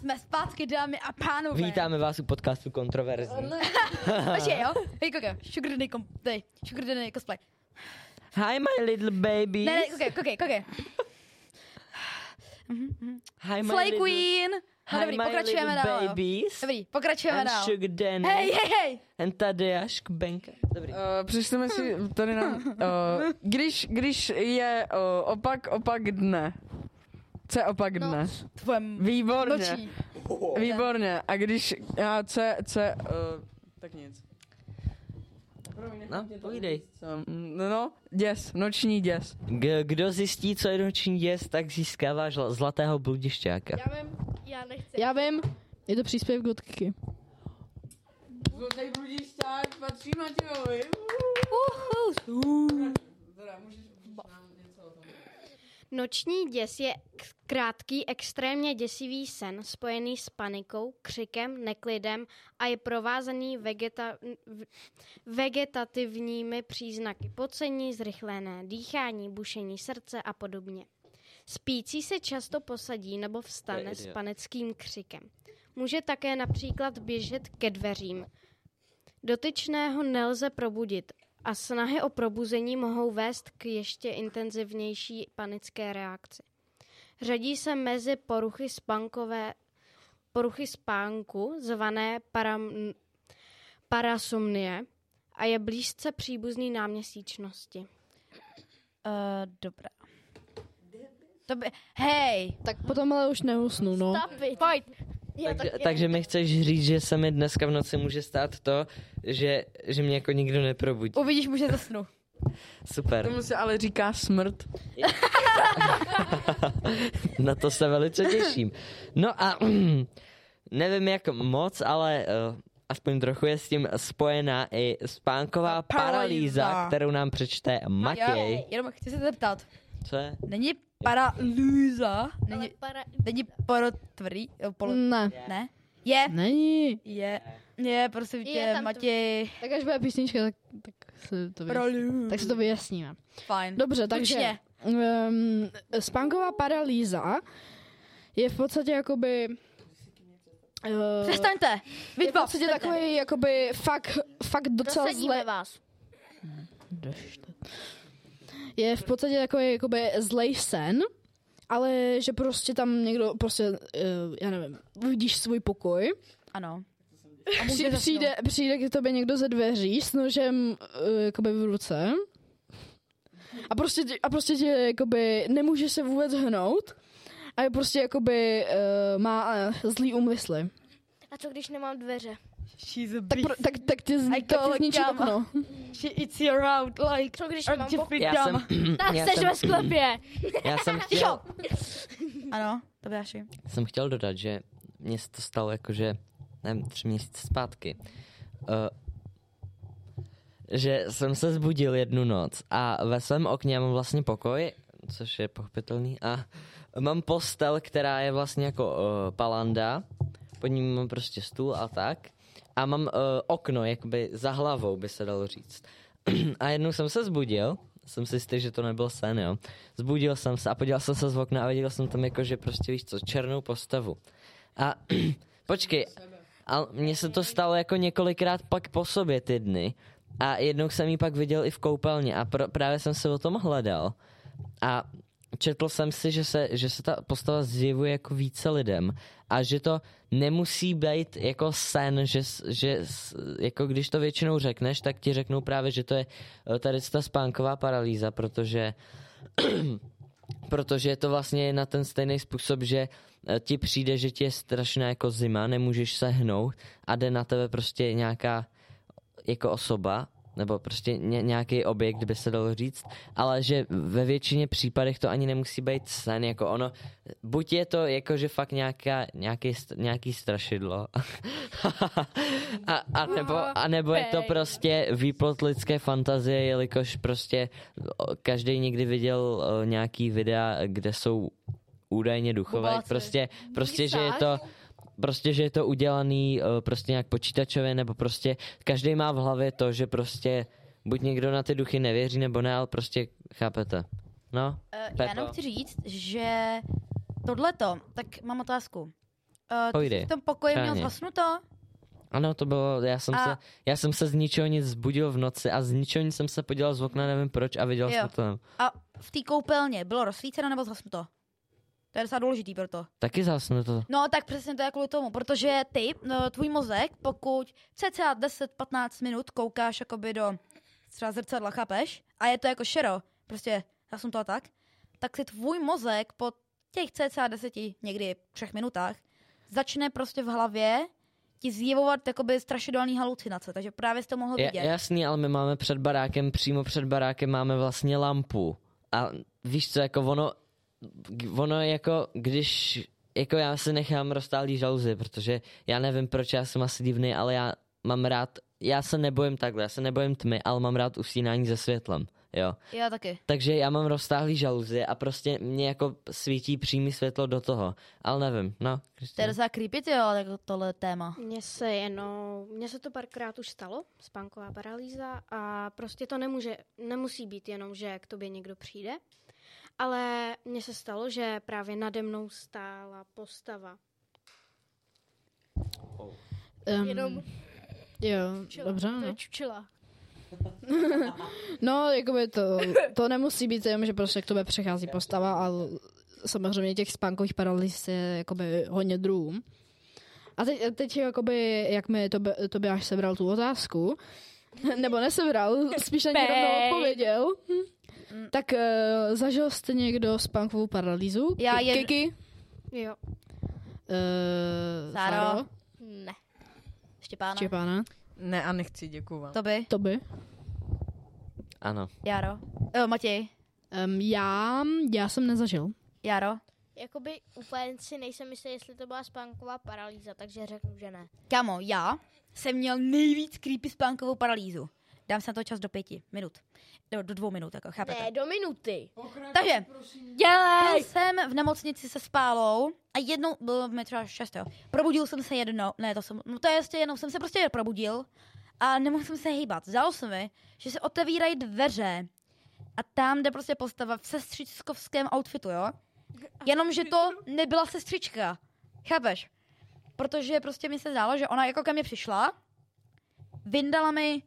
Jsme zpátky, dámy a pánové. Vítáme vás u podcastu Kontroverzní. Takže jo, hej koukaj, sugar daddy, kom, tady, sugar daddy cosplay. Hi my little baby. Ne, ne, koukaj, koukaj, koukaj. Hi my Slay little, Queen. No hi dobrý, my pokračujeme little dál. Babies. Dobrý, pokračujeme and dál. Sugar daddy. Hej, hej, hej. And tady až k Benka. Dobrý. Uh, přečteme si tady na... Uh, když, když je uh, opak, opak dne. Co je opak dne? No, výborně. Nočí. Výborně. A když... Já, co je... Co je uh, tak nic. No, povídej. No, děs. Noční děs. K- kdo zjistí, co je noční děs, tak získává žl- zlatého bludišťáka. Já vím. Já nechci. Já vím. Je to příspěvek od Kiky. Zlatý bludišťák patří Matějovi. Uuu. Uhu. Noční děs je krátký, extrémně děsivý sen spojený s panikou, křikem, neklidem a je provázaný vegeta- vegetativními příznaky pocení, zrychlené dýchání, bušení srdce a podobně. Spící se často posadí nebo vstane s panickým křikem. Může také například běžet ke dveřím. Dotyčného nelze probudit a snahy o probuzení mohou vést k ještě intenzivnější panické reakci. Řadí se mezi poruchy spánkové, poruchy spánku, zvané param, parasomnie, a je blízce příbuzný náměsíčnosti. Uh, dobrá. To by, hej! Tak potom ale už neusnu, no. Stop it. Pojď! Tak, takže, takže mi chceš říct, že se mi dneska v noci může stát to, že, že mě jako nikdo neprobudí. Uvidíš, může zasnu. Super. Tomu se ale říká smrt. Na to se velice těším. No a nevím jak moc, ale uh, aspoň trochu je s tím spojená i spánková paralýza, paralýza, kterou nám přečte Matěj. Já, jenom chci se zeptat. Co je? Není paralýza. Není, para... není porotvrdý? Polo... Ne. Ne? Je. Není. Je. Je, prosím tě, Matěj. To... Tak až bude písnička, tak, tak se to vyjasníme. Tak se to vyjasníme. Fajn. Dobře, takže um, spánková paralýza je v podstatě jakoby... Uh, Přestaňte! Vytvoř! Je v podstatě takový jakoby fakt, fakt docela zle... Prosadíme vás. Doštět. Je v podstatě takový jakoby zlej sen, ale že prostě tam někdo, prostě, já nevím, vidíš svůj pokoj. Ano. A přijde, přijde, přijde k tobě někdo ze dveří s nožem jakoby v ruce a prostě, a prostě tě jakoby nemůže se vůbec hnout a je prostě jakoby má zlý úmysly. A co když nemám dveře? She's a beast. Tak, pro, tak, tak tě zničí like okno. She eats you around like... Co když mám pochvídám? Tak seš ve sklepě. Já jsem chtěl... Ano, to byla ši. Jsem chtěl dodat, že mně se to stalo jakože, nevím, tři měsíce zpátky. Uh, že jsem se zbudil jednu noc a ve svém okně mám vlastně pokoj, což je pochopitelný, a mám postel, která je vlastně jako uh, palanda. Pod ním mám prostě stůl a tak. A mám uh, okno, jakoby za hlavou, by se dalo říct. A jednou jsem se zbudil, jsem si jistý, že to nebyl sen, jo. Zbudil jsem se a podíval jsem se z okna a viděl jsem tam jako, že prostě víš co, černou postavu. A počkej, a mně se to stalo jako několikrát pak po sobě ty dny. A jednou jsem ji pak viděl i v koupelně a pro, právě jsem se o tom hledal. A četl jsem si, že se, že se ta postava zjevuje jako více lidem a že to nemusí být jako sen, že, že jako když to většinou řekneš, tak ti řeknou právě, že to je tady ta spánková paralýza, protože, protože je to vlastně na ten stejný způsob, že ti přijde, že ti je strašná jako zima, nemůžeš se hnout a jde na tebe prostě nějaká jako osoba, nebo prostě ně, nějaký objekt, by se dalo říct, ale že ve většině případech to ani nemusí být sen, jako ono, buď je to jako, že fakt nějaká, nějaký, nějaký strašidlo, a, a, nebo, a nebo je to prostě výplod lidské fantazie, jelikož prostě každý někdy viděl nějaký videa, kde jsou údajně duchové, prostě, prostě že je to... Prostě, že je to udělaný prostě nějak počítačově, nebo prostě každý má v hlavě to, že prostě buď někdo na ty duchy nevěří, nebo ne, ale prostě chápete. No, uh, já jenom chci říct, že tohleto, tak mám otázku. Uh, Pojde. Ty jsi v tom pokoji Ráně. Měl zasnuto? Ano, to bylo, já jsem, a... se, já jsem se z ničeho nic zbudil v noci a z ničeho nic jsem se podíval z okna, nevím proč, a viděl jsem to. A v té koupelně bylo rozsvíceno nebo zasnuto? To je docela důležitý proto. Taky zásnu to. No tak přesně to je kvůli tomu, protože ty, no, tvůj mozek, pokud cca deset až patnáct minut koukáš jakoby do třeba zrcadla, chápeš? A je to jako šero, prostě zásnu to a tak, tak si tvůj mozek po těch cca deseti, někdy třech minutách začne prostě v hlavě ti zjevovat jakoby strašidelný halucinace, takže právě jsi to mohl vidět. Je, jasný, ale my máme před barákem, přímo před barákem máme vlastně lampu a víš co, jako ono... Ono jako, když, jako já se nechám roztálí žaluzi, protože já nevím proč, já jsem asi divný, ale já mám rád, já se nebojím takhle, já se nebojím tmy, ale mám rád usínání se světlem, jo. Já taky. Takže já mám roztáhlý žaluzie a prostě mě jako svítí přímý světlo do toho, ale nevím, no. To je docela creepy, jo, tak tohle téma. Mně se jenom, mně se to párkrát už stalo, spánková paralýza a prostě to nemůže, nemusí být jenom, že k tobě někdo přijde, ale mně se stalo, že právě nade mnou stála postava. Oh. Um, jenom... Jo, čučila, dobře, to je čučila. No, jakoby to, to nemusí být jenom, že prostě k tobě přechází postava, ale samozřejmě těch spánkových paralýz je jakoby hodně druhů. A teď, teď jakoby, jak mi tobě, tobě až sebral tu otázku, nebo nesebral, spíš na ní rovnou odpověděl, tak uh, zažil jste někdo spánkovou paralýzu? Já jen... Kiki? Jo. Uh, Sáro? Ne. Štěpána. Štěpána. Ne a nechci, děkuju vám. Toby. Toby. Ano. Jaro. Jo, Matěj. Um, já, já jsem nezažil. Jaro. Jakoby úplně si nejsem jistý, jestli to byla spánková paralýza, takže řeknu, že ne. Kamo, já jsem měl nejvíc creepy spánkovou paralýzu. Dám se na to čas do pěti minut. Do, do dvou minut, jako, chápete? Ne, do minuty. Pokračuj, takže, prosím. Dělej! Jsem v nemocnici se spálou a jednou, bylo mi třeba šest, jo. Probudil jsem se jednou, ne, to jsem, no to je ještě jednou, jsem se prostě probudil a nemohl jsem se hýbat. Zdálo se mi, že se otevírají dveře a tam jde prostě postava v sestřičkovském outfitu, jo. Jenomže to nebyla sestřička, chápeš? Protože prostě mi se zdálo, že ona jako ke mně přišla, vyndala mi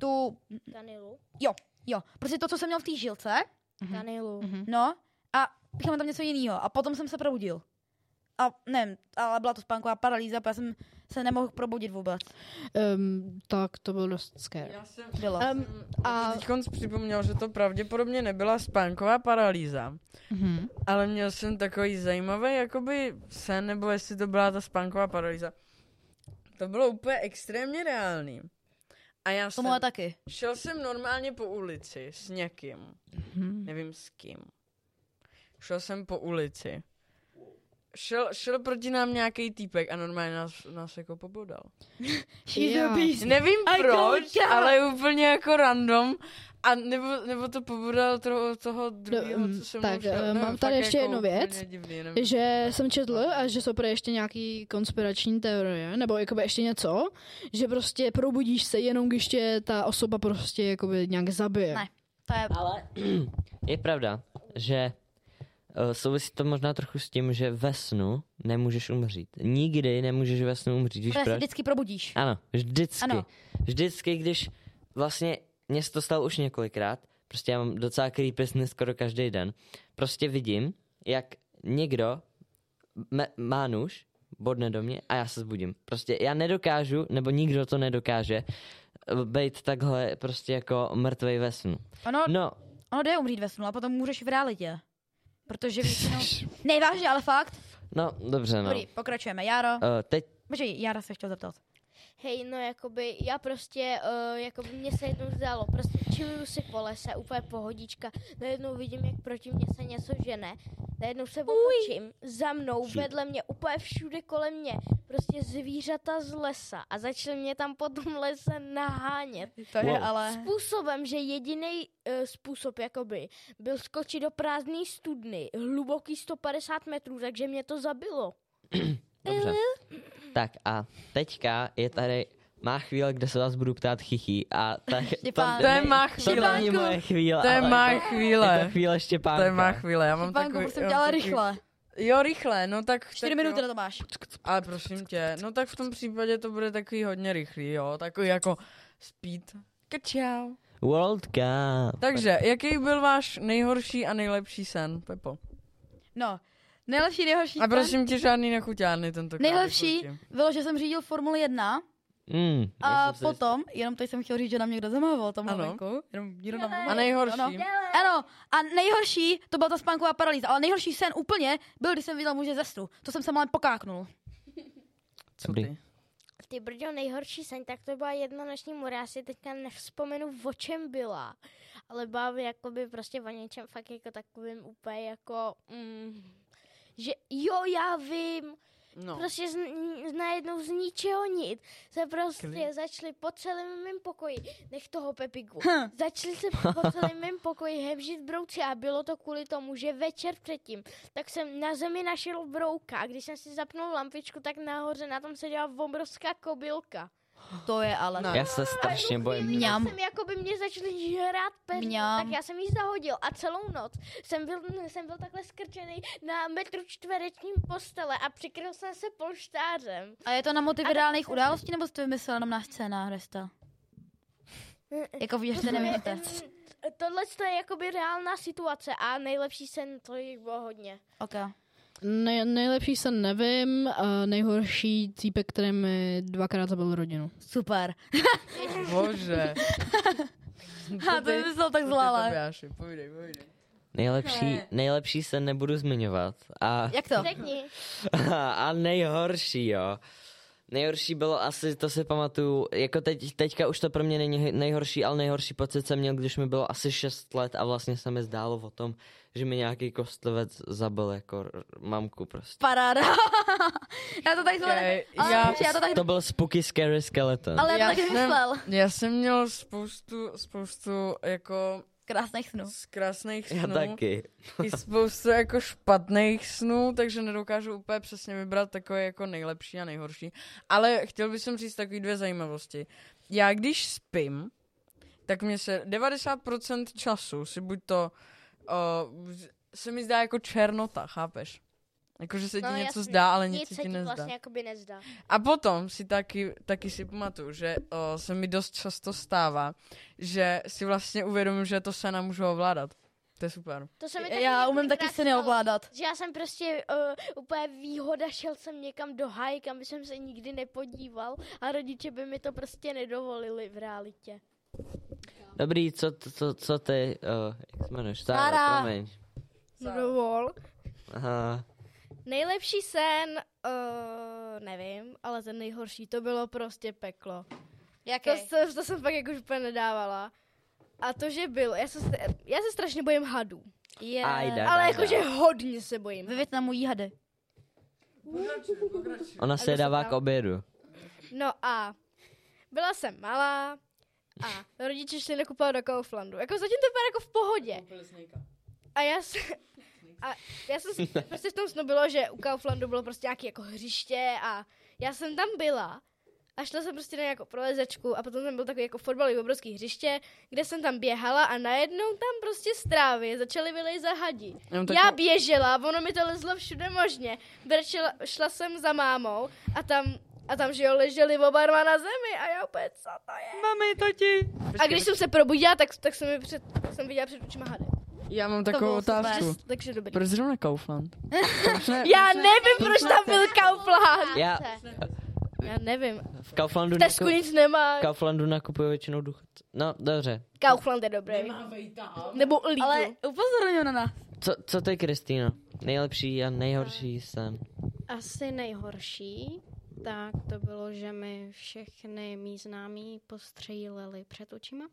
tu... Danielu? Jo, jo. Prostě to, co jsem měl v té žilce. Danielu. Mm-hmm. No a píchal tam něco jiného. A potom jsem se probudil. A nevím, ale byla to spánková paralýza, protože jsem se nemohl probudit vůbec. Um, tak to bylo dost scary. Já jsem um, a... teďkonc připomněl, že to pravděpodobně nebyla spánková paralýza. Mm-hmm. Ale měl jsem takový zajímavý jakoby sen, nebo jestli to byla ta spánková paralýza. To bylo úplně extrémně reálný. A já jsem, taky. šel jsem normálně po ulici s někým, mm-hmm. nevím s kým. Šel jsem po ulici. Šel, šel proti nám nějaký týpek a normálně nás, nás jako pobodal. Yeah. Nevím proč, ale úplně jako random. A nebo, nebo to pobodal toho, toho druhého, co jsem tak, ušel. Tak, mám tady ještě jako jednu věc, divný, že jsem četl a že jsou pro ještě nějaký konspirační teorie, nebo jakoby ještě něco, že prostě probudíš se jenom, když tě ta osoba prostě jakoby nějak zabije. Ne, to je... Ale je pravda, že souvisí to možná trochu s tím, že ve snu nemůžeš umřít. Nikdy nemůžeš ve snu umřít. Víš, protože se vždycky probudíš. Ano, vždycky. Ano. Vždycky, když vlastně... Mně se to stalo už několikrát, prostě já mám docela creepy sny skoro každý den. Prostě vidím, jak někdo me- má nůž, bodne do mě a já se zbudím. Prostě já nedokážu, nebo nikdo to nedokáže, být takhle prostě jako mrtvej ve snu. Ono, no. ono jde umřít ve snu, ale potom můžeš v realitě. Protože většinou... Nejvážně, ale fakt. No, dobře, no. Dobrý, pokračujeme. Jaro. Uh, teď... Počkej, Jara se chtěl zeptat. Hej, no jakoby, já prostě, uh, jakoby mě se jednou zdálo, prostě čiluju si po lese, úplně pohodička, najednou vidím, jak proti mně se něco žene, najednou se otočím, za mnou, vedle mě, úplně všude kolem mě, prostě zvířata z lesa a začaly mě tam po tom lese nahánět. To je wow. ale... Způsobem, že jediný uh, způsob, jakoby, byl skočit do prázdné studny, hluboký sto padesát metrů, takže mě to zabilo. Dobře. Tak a teďka je tady má chvíle, kde se vás budu ptát chichí. A ta, tam, to je má chvíle. To není moje chvíle. To je má chvíle. Je to chvíle Štěpánka. To je má chvíle. Já mám Štěpánku, takový, prosím tě, ale rychle. Jo, rychle, no tak... Čtyři tak, minuty no, na to máš. Ale prosím tě, no tak v tom případě to bude takový hodně rychlý, jo. Takový jako speed. Kačau. World Cup. Takže, jaký byl váš nejhorší a nejlepší sen, Pepo? No... Nejlepší, nejhorší. A prosím tě, žádný nechuťárny tentokrát. Nejlepší kurčím. Bylo, že jsem řídil Formuli jedna. Mm, a potom, jist... jenom teď jsem chtěl říct, že nám někdo zamával tomu venku. A nejhorší. Ano. ano, a nejhorší, to byla ta spánková paralýza, ale nejhorší sen úplně byl, když jsem viděl muže ze stru. To jsem se malem pokáknul. Co ty? Ty brďo, nejhorší sen, tak to byla jedna noční mora, já si teďka nevzpomenu, o čem byla. Ale byla jakoby prostě o něčem fakt jako takovým úplně jako... Mm, že jo, já vím, No. Prostě z, najednou z ničeho nic se prostě Kli... začali po celém mém pokoji, nech toho Pepiku, huh. začali se po celém mém pokoji hebžit brouci a bylo to kvůli tomu, že večer předtím, tak jsem na zemi našel brouka a když jsem si zapnul lampičku, tak nahoře na tom seděla obrovská kobylka. To je ale... No. Já se strašně bojím. Chvíli, já jsem jako by mě začali žrát peří, tak já jsem jí zahodil a celou noc jsem byl, jsem byl takhle skrčený na metru čtverečním postele a přikryl jsem se polštářem. A je to na motivy reálných událostí, nebo jste vymyslel jenom náš scénář, Resta? Jako víš, že nevíte. Tohle je jakoby reálná situace a nejlepší sen, to jich bylo hodně. Ok. Nej, nejlepší se nevím, a nejhorší týpek, který mi dvakrát zabil rodinu. Super. Bože. Ha, to myslel tak zlala. Povídej, povídej. Nejlepší, nejlepší se nebudu zmiňovat. A... Jak to? Řekni. A nejhorší, jo. Nejhorší bylo asi, to si pamatuju, jako teď, teďka už to pro mě není nejhorší, ale nejhorší pocit jsem měl, když mi bylo asi šest let a vlastně se mi zdálo o tom, že mi nějaký kostlivec zabil jako r- mamku prostě. Paráda. Já to tak okay, já, já to, tak... to byl spooky scary skeleton. Ale já to taky myslel. Já jsem měl spoustu, spoustu jako... Krásných snů. Z krásných snů. Já taky. I spoustu jako špatných snů, takže nedokážu úplně přesně vybrat takové jako nejlepší a nejhorší. Ale chtěl bych říct takový dvě zajímavosti. Já když spím, tak mě se devadesát procent času si buď to uh, se mi zdá jako černota, chápeš? Jakože se ti no, něco jasný. Zdá, ale nic, nic se ti nezdá. Vlastně jakoby nezdá. A potom si taky, taky si pamatuju, že o, se mi dost často stává, že si vlastně uvědomím, že to se nemůžu ovládat. To je super. To se mi taky já umím taky se neovládat. Že já jsem prostě uh, úplně výhoda, šel jsem někam do hajk, kam jsem se nikdy nepodíval a rodiče by mi to prostě nedovolili v realitě. Dobrý, co, co, co ty, uh, jak se jmenuješ? Sára, promiň. Dovol. Aha. Nejlepší sen, uh, nevím, ale ten nejhorší, to bylo prostě peklo. Jaký? To, to jsem fakt jako úplně nedávala. A to, že byl, já se, já se strašně bojím hadů. Yeah. Aj, daj, ale jakože hodně se bojím. Ve Vietnamu jí hady. Ona se dává k obědu. No a byla jsem malá a rodiče šli nakupovat do Kauflandu. Jako zatím to bylo jako v pohodě. A já se... A já jsem si, prostě v tom snu bylo, že u Kauflandu bylo prostě nějaké jako hřiště a já jsem tam byla a šla jsem prostě na nějakou prolezečku a potom tam byl takový jako fotbalový obrovský hřiště, kde jsem tam běhala a najednou tam prostě z trávy začaly vylejzat hadi. Já běžela, ono mi to lezlo všude možně, brčela, šla jsem za mámou a tam... A tam, že jo, leželi oba dva na zemi a já opět, co to je? Mami, tati. A když jsem se probudila, tak, tak jsem, před, jsem viděla před očima hady. Já mám takovou otázku. Super. Takže dobrý. Proč zrovna Kaufland? Ne, já nevím, ne, proč tam byl Kaufland. Já, já nevím. V Kauflandu nakup... nic nemá. V Kauflandu nakupuje většinou duch. No, dobře. Kaufland je dobrý. Nebo Lidu. Ale upozorňuji na nás. Co, co ty, Kristýno? Nejlepší a nejhorší sen. Asi nejhorší. Tak to bylo, že mi všechny mý známí postříleli před očima.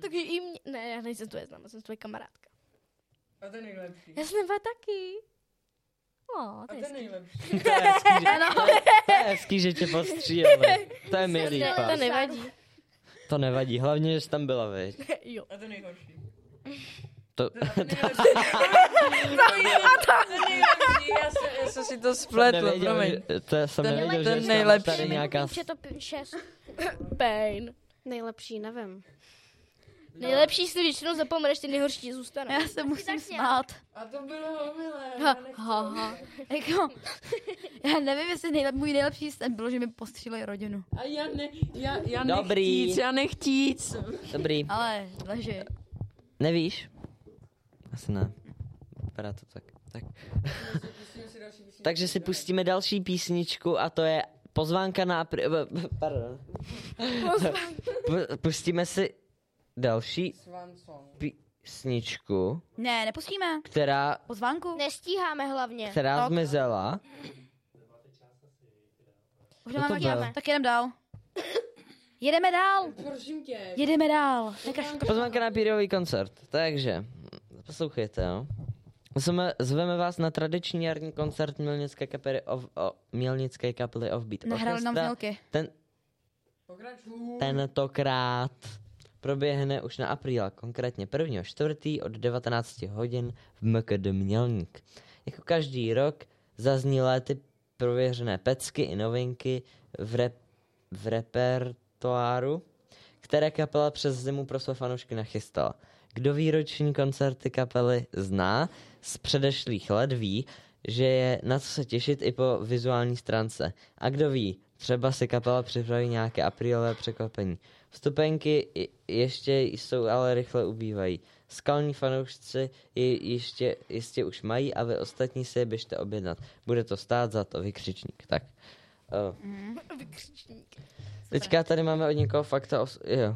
Takže i mě... Ne, já nejsem tvoje známa, jsem tvoje kamarádka. A to je nejlepší. Já jsem byla taky. O, to je nejlepší. To je hezký, že, no. to je hezký, že tě postříleli. To je milý ne, pas. To nevadí. To nevadí, hlavně, že tam byla, viď? Jo. A to nejhorší. To... to nejlepší. Já, se, já jsem si to spletl, promiň. To já jsem nevěděl, že jsem tady nějaká... Že to šest. Pain. Nejlepší, nevím. No. Nejlepší si většinou zapomeneš, ty nejhorší zůstane. Já se musím smát. A to bylo milé. Ha, ha, ha. Jako, já nevím, jestli nejlep, můj nejlepší sen bylo, že mi postříleli rodinu. A já, ne, já, já nechtíc, já nechtíc. Dobrý. Ale, leži. Nevíš? Asi ne. Vypadá to tak. Tak. Takže si pustíme další písničku a to je pozvánka na... Apr- pardon. Pozvánka. Pustíme si další písničku. Ne, nepustíme. Která... Pozvánku. Nestíháme hlavně. Která tak. zmizela. Už nemáme děláme. Tak jedeme dál. Jedeme dál. Prosím tě. Jedeme dál. Pozvánka na pírový koncert. Takže, poslouchejte, jo. Zveme, zveme vás na tradiční jarní koncert Mělnické kapely, of, o, Mělnické kapely Offbeat. Nahrál nám mělky. Ten, tentokrát proběhne už na apríla, konkrétně prvního čtvrtého od devatenácti hodin v M K D Mělník. Jako každý rok zaznílé ty prověřené pecky i novinky v, rep, v repertoáru, které kapela přes zimu pro své fanoušky nachystala. Kdo výroční koncerty kapely zná z předešlých let, ví, že je na co se těšit i po vizuální stránce. A kdo ví, třeba si kapela připraví nějaké aprílové překvapení. Vstupenky ještě jsou, ale rychle ubývají. Skalní fanoušci je ještě, ještě už mají a vy ostatní si je běžte objednat. Bude to stát za to, vykřičník. Tak. Oh. Mm. Vykřičník. Teďka tady máme od někoho fakta o... Jo.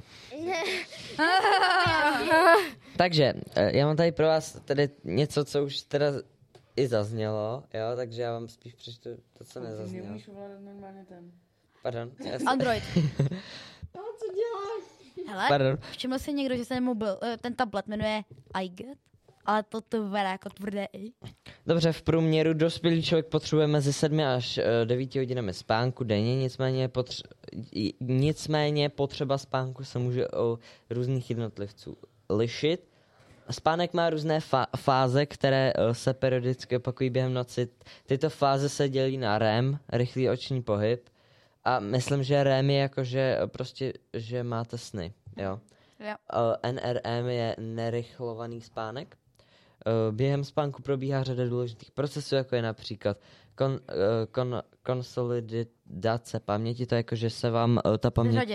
Takže, já mám tady pro vás tady něco, co už teda i zaznělo, jo, takže já vám spíš přečtu to, co nezaznělo. Ty nemůžu ovládat normálně ten. Pardon. Android. No, co děláš? Hele, pardon. Všiml si někdo, že se mobil, ten tablet jmenuje Iget? Ale to to vede jako tvrdé i. Dobře, v průměru dospělý člověk potřebuje mezi sedmi až devíti hodinami spánku denně, nicméně, potře- nicméně potřeba spánku se může u různých jednotlivců lišit. Spánek má různé fa- fáze, které se periodicky opakují během noci. Tyto fáze se dělí na R E M, rychlý oční pohyb, a myslím, že R E M je jako, že prostě, že máte sny, jo. Jo. N R M je nerychlovaný spánek. Během spánku probíhá řada důležitých procesů, jako je například kon, kon, konsolidace paměti, to je jako, že se vám ta paměť...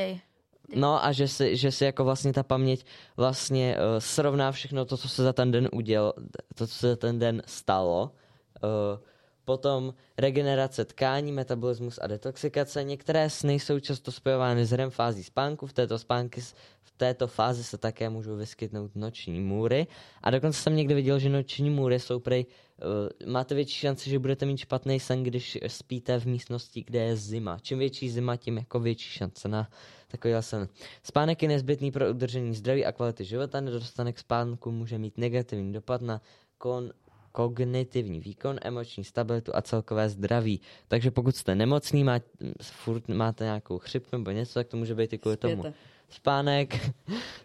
No a že si, že si jako vlastně ta paměť vlastně srovná všechno to, co se za ten den udělalo, to, co se za ten den stalo. Potom regenerace tkání, metabolismus a detoxikace. Některé sny jsou často spojovány s R E M fází spánku. V této, spánky, v této fázi se také můžou vyskytnout noční můry. A dokonce jsem někdy viděl, že noční můry jsou prej... Uh, máte větší šanci, že budete mít špatný sen, když spíte v místnosti, kde je zima. Čím větší zima, tím jako větší šance na takový sen. Spánek je nezbytný pro udržení zdraví a kvality života. Nedostatek spánku může mít negativní dopad na kon... kognitivní výkon, emoční stabilitu a celkové zdraví. Takže pokud jste nemocný, má, furt máte nějakou chřipku nebo něco, tak to může být i kvůli Spěte. tomu. Spánek,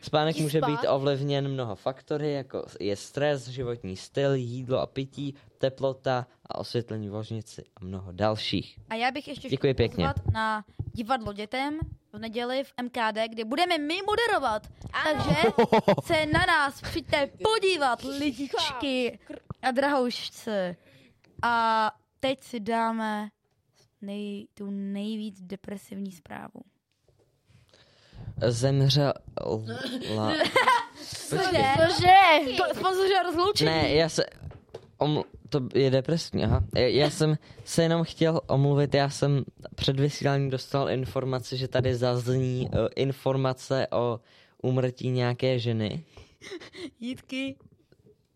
spánek může spát? být ovlivněn mnoha faktory, jako je stres, životní styl, jídlo a pití, teplota a osvětlení ložnici a mnoho dalších. A já bych ještě chtěl pozvat na divadlo dětem v neděli v M K D, kde budeme my moderovat. Ano. Takže se na nás přijďte podívat, lidičky a drahoušce. A teď si dáme nej, tu nejvíc depresivní zprávu. Zemřela... Cože? Cože? Sponzoře rozloučení. Ne, já se... Omlu... To je depresivní, aha. Já jsem se jenom chtěl omluvit, já jsem před vysíláním dostal informaci, že tady zazní uh, informace o úmrtí nějaké ženy. Jitky.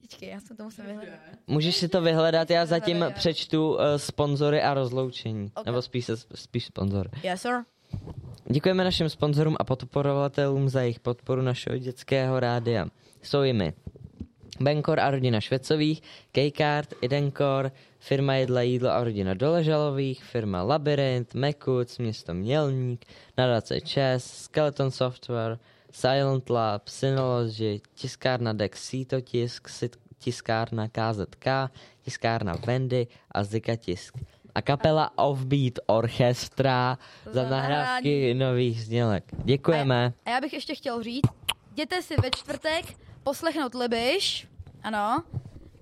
Jitky, já jsem to musel vyhledat. Můžeš si to vyhledat, já zatím vyhledat. přečtu uh, sponzory a rozloučení. Okay. Nebo spíš, spíš sponzor. Yes, sir. Děkujeme našim sponzorům a podporovatelům za jejich podporu našeho dětského rádia. Jsou jimi Bancor a rodina Švedcových, K-Card, Idenkor, firma Jedla jídlo a rodina Doležalových, firma Labyrint, Mekuc, město Mělník, nadace ČES, Skeleton Software, Silent Lab, Synology, tiskárna Dex Sitotisk, tiskárna K Z K, tiskárna Vendy a Zika Tisk. A kapela Offbeat Orchestra za nahrávky nových znělek. Děkujeme. A já bych ještě chtěl říct, jděte si ve čtvrtek poslechnout Libiš, ano.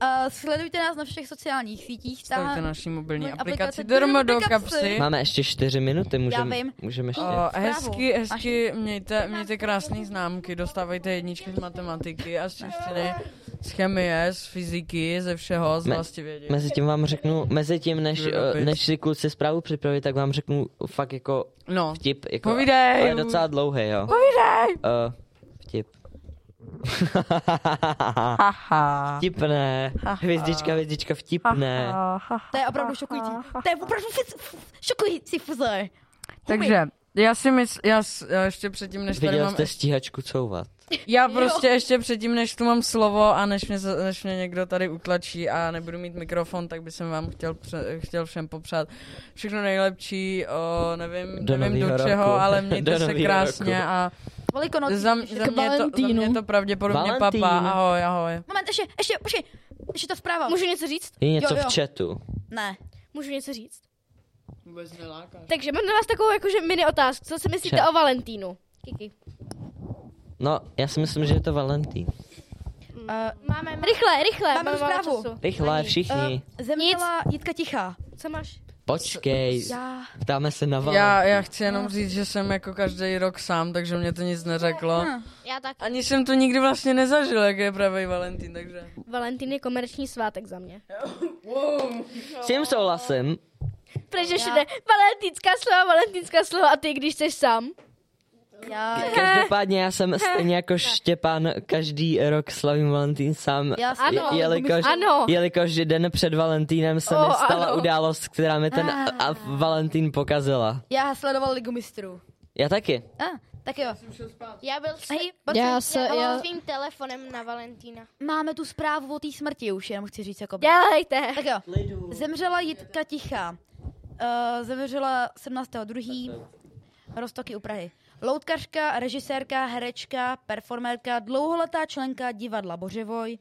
Uh, sledujte nás na všech sociálních sítích. Sledujte naši mobilní aplikaci Drom do kapsy. Máme ještě čtyři minuty, můžeme můžeme ještě. O, hezky, hezky, mějte, mějte krásné známky, dostávejte jedničky z matematiky a z češtiny, z chemie, z fyziky, ze všeho, z Me, vlastivědí. Mezi tím vám řeknu, mezi tím, než, než si kluci zprávu připraví, tak vám řeknu fakt jako no. vtip. Jako, povídej! Je docela dlouhý, jo. Povídej! Uh, vtip. Vtipné. Hvězdička, hvězdička, vtipné. To je opravdu šokující. To je opravdu šokující fuzor. Takže Já si myslím, já, já ještě předtím, než Viděl tady mám... Viděl jste stíhačku couvat. Já prostě ještě předtím, než tu mám slovo a než mě, než mě někdo tady utlačí a nebudu mít mikrofon, tak bych jsem vám chtěl, pře- chtěl všem popřát všechno nejlepší, o, nevím do, nevím do čeho, roku. Ale mějte se krásně roku. A za, m- za, mě to, za mě to pravděpodobně Valentínu. Papa, ahoj, ahoj. Moment, ještě, ještě, počkej, ještě ta zpráva, můžu něco říct? Je něco jo, jo. v chatu. Ne, můžu něco říct? Vůbec nelákáš. Takže mám na vás takovou jakože mini otázku, co si myslíte Če? o Valentínu? Kiki. No, já si myslím, že je to Valentín. Uh, máme, rychle, rychle, máme zprávu. Rychle, všichni. Uh, Zemřela Jitka Tichá. Co máš? Počkej, já. Ptáme se na Valentín. Já, já chci jenom říct, že jsem jako každý rok sám, takže mě to nic neřeklo. Já taky. Ani jsem to nikdy vlastně nezažil, jak je pravý Valentín, takže... Valentín je komerční svátek za mě. Wow. S tím souhlasím. Protože všude valentýnská slova, valentýnská slova a ty, když jsi sám. Já. Každopádně já jsem stejně jako Štěpán každý rok slavím Valentín sám, já, ano, jelikož, ano. jelikož den před Valentínem se oh, mi stala ano. událost, která mi ten ah. a Valentín pokazila. Já sledoval Ligu mistrů. Já taky. Ah, tak jo. Já byl s já se, já... svým telefonem na Valentína. Máme tu zprávu o té smrti už, jenom chci říct jako... Dělejte. Tak jo. Zemřela Jitka Tichá. Uh, zemřela sedmnáctého druhého Roztoky u Prahy. Loutkařka, režisérka, herečka, performérka, dlouholetá členka divadla Bořevoj,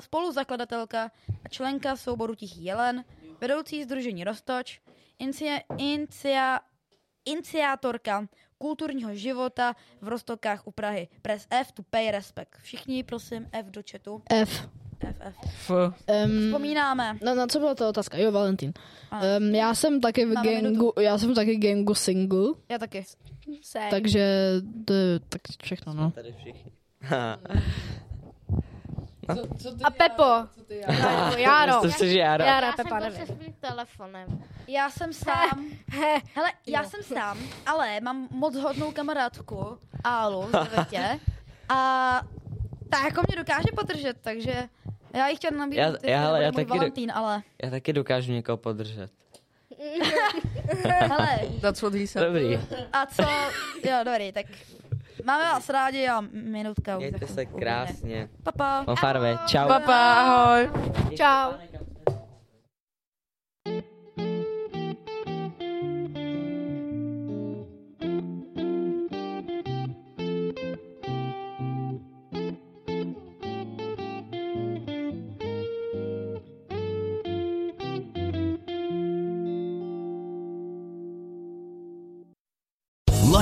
spoluzakladatelka a členka souboru Tichý jelen, vedoucí sdružení Roztoč, incia, incia, inciátorka kulturního života v Roztokách u Prahy. Press F to pay respect. Všichni, prosím, F do chatu. F. F, F. F. Um, Vzpomínáme. Na, na co byla ta otázka? Jo, Valentín. Um, já jsem taky v gangu, já jsem taky v gangu single. Já taky. Same. Takže to je tak všechno, no. Tady všichni. No. Co, co ty a Pepo. Járo, co ty Járo. Járo. To jsi Járo. Járo, Pepa, nevím. Já jsem byl se svým telefonem. Já jsem sám. Hele, já jo. jsem sám, ale mám moc hodnou kamarádku, Álu, z Větě. A ta jako mě dokáže podržet, takže... Já jich chtěl nabídnout, že nebude můj Valentín, do, ale... Já taky dokážu někoho podržet. Hele. That's what he said. Dobrý. A co... Jo, dobrý, tak... Máme vás rádi a minutka. Mějte se krásně. Pa, pa. Pa, farve. Čau. Pa, pa, ahoj. Čau.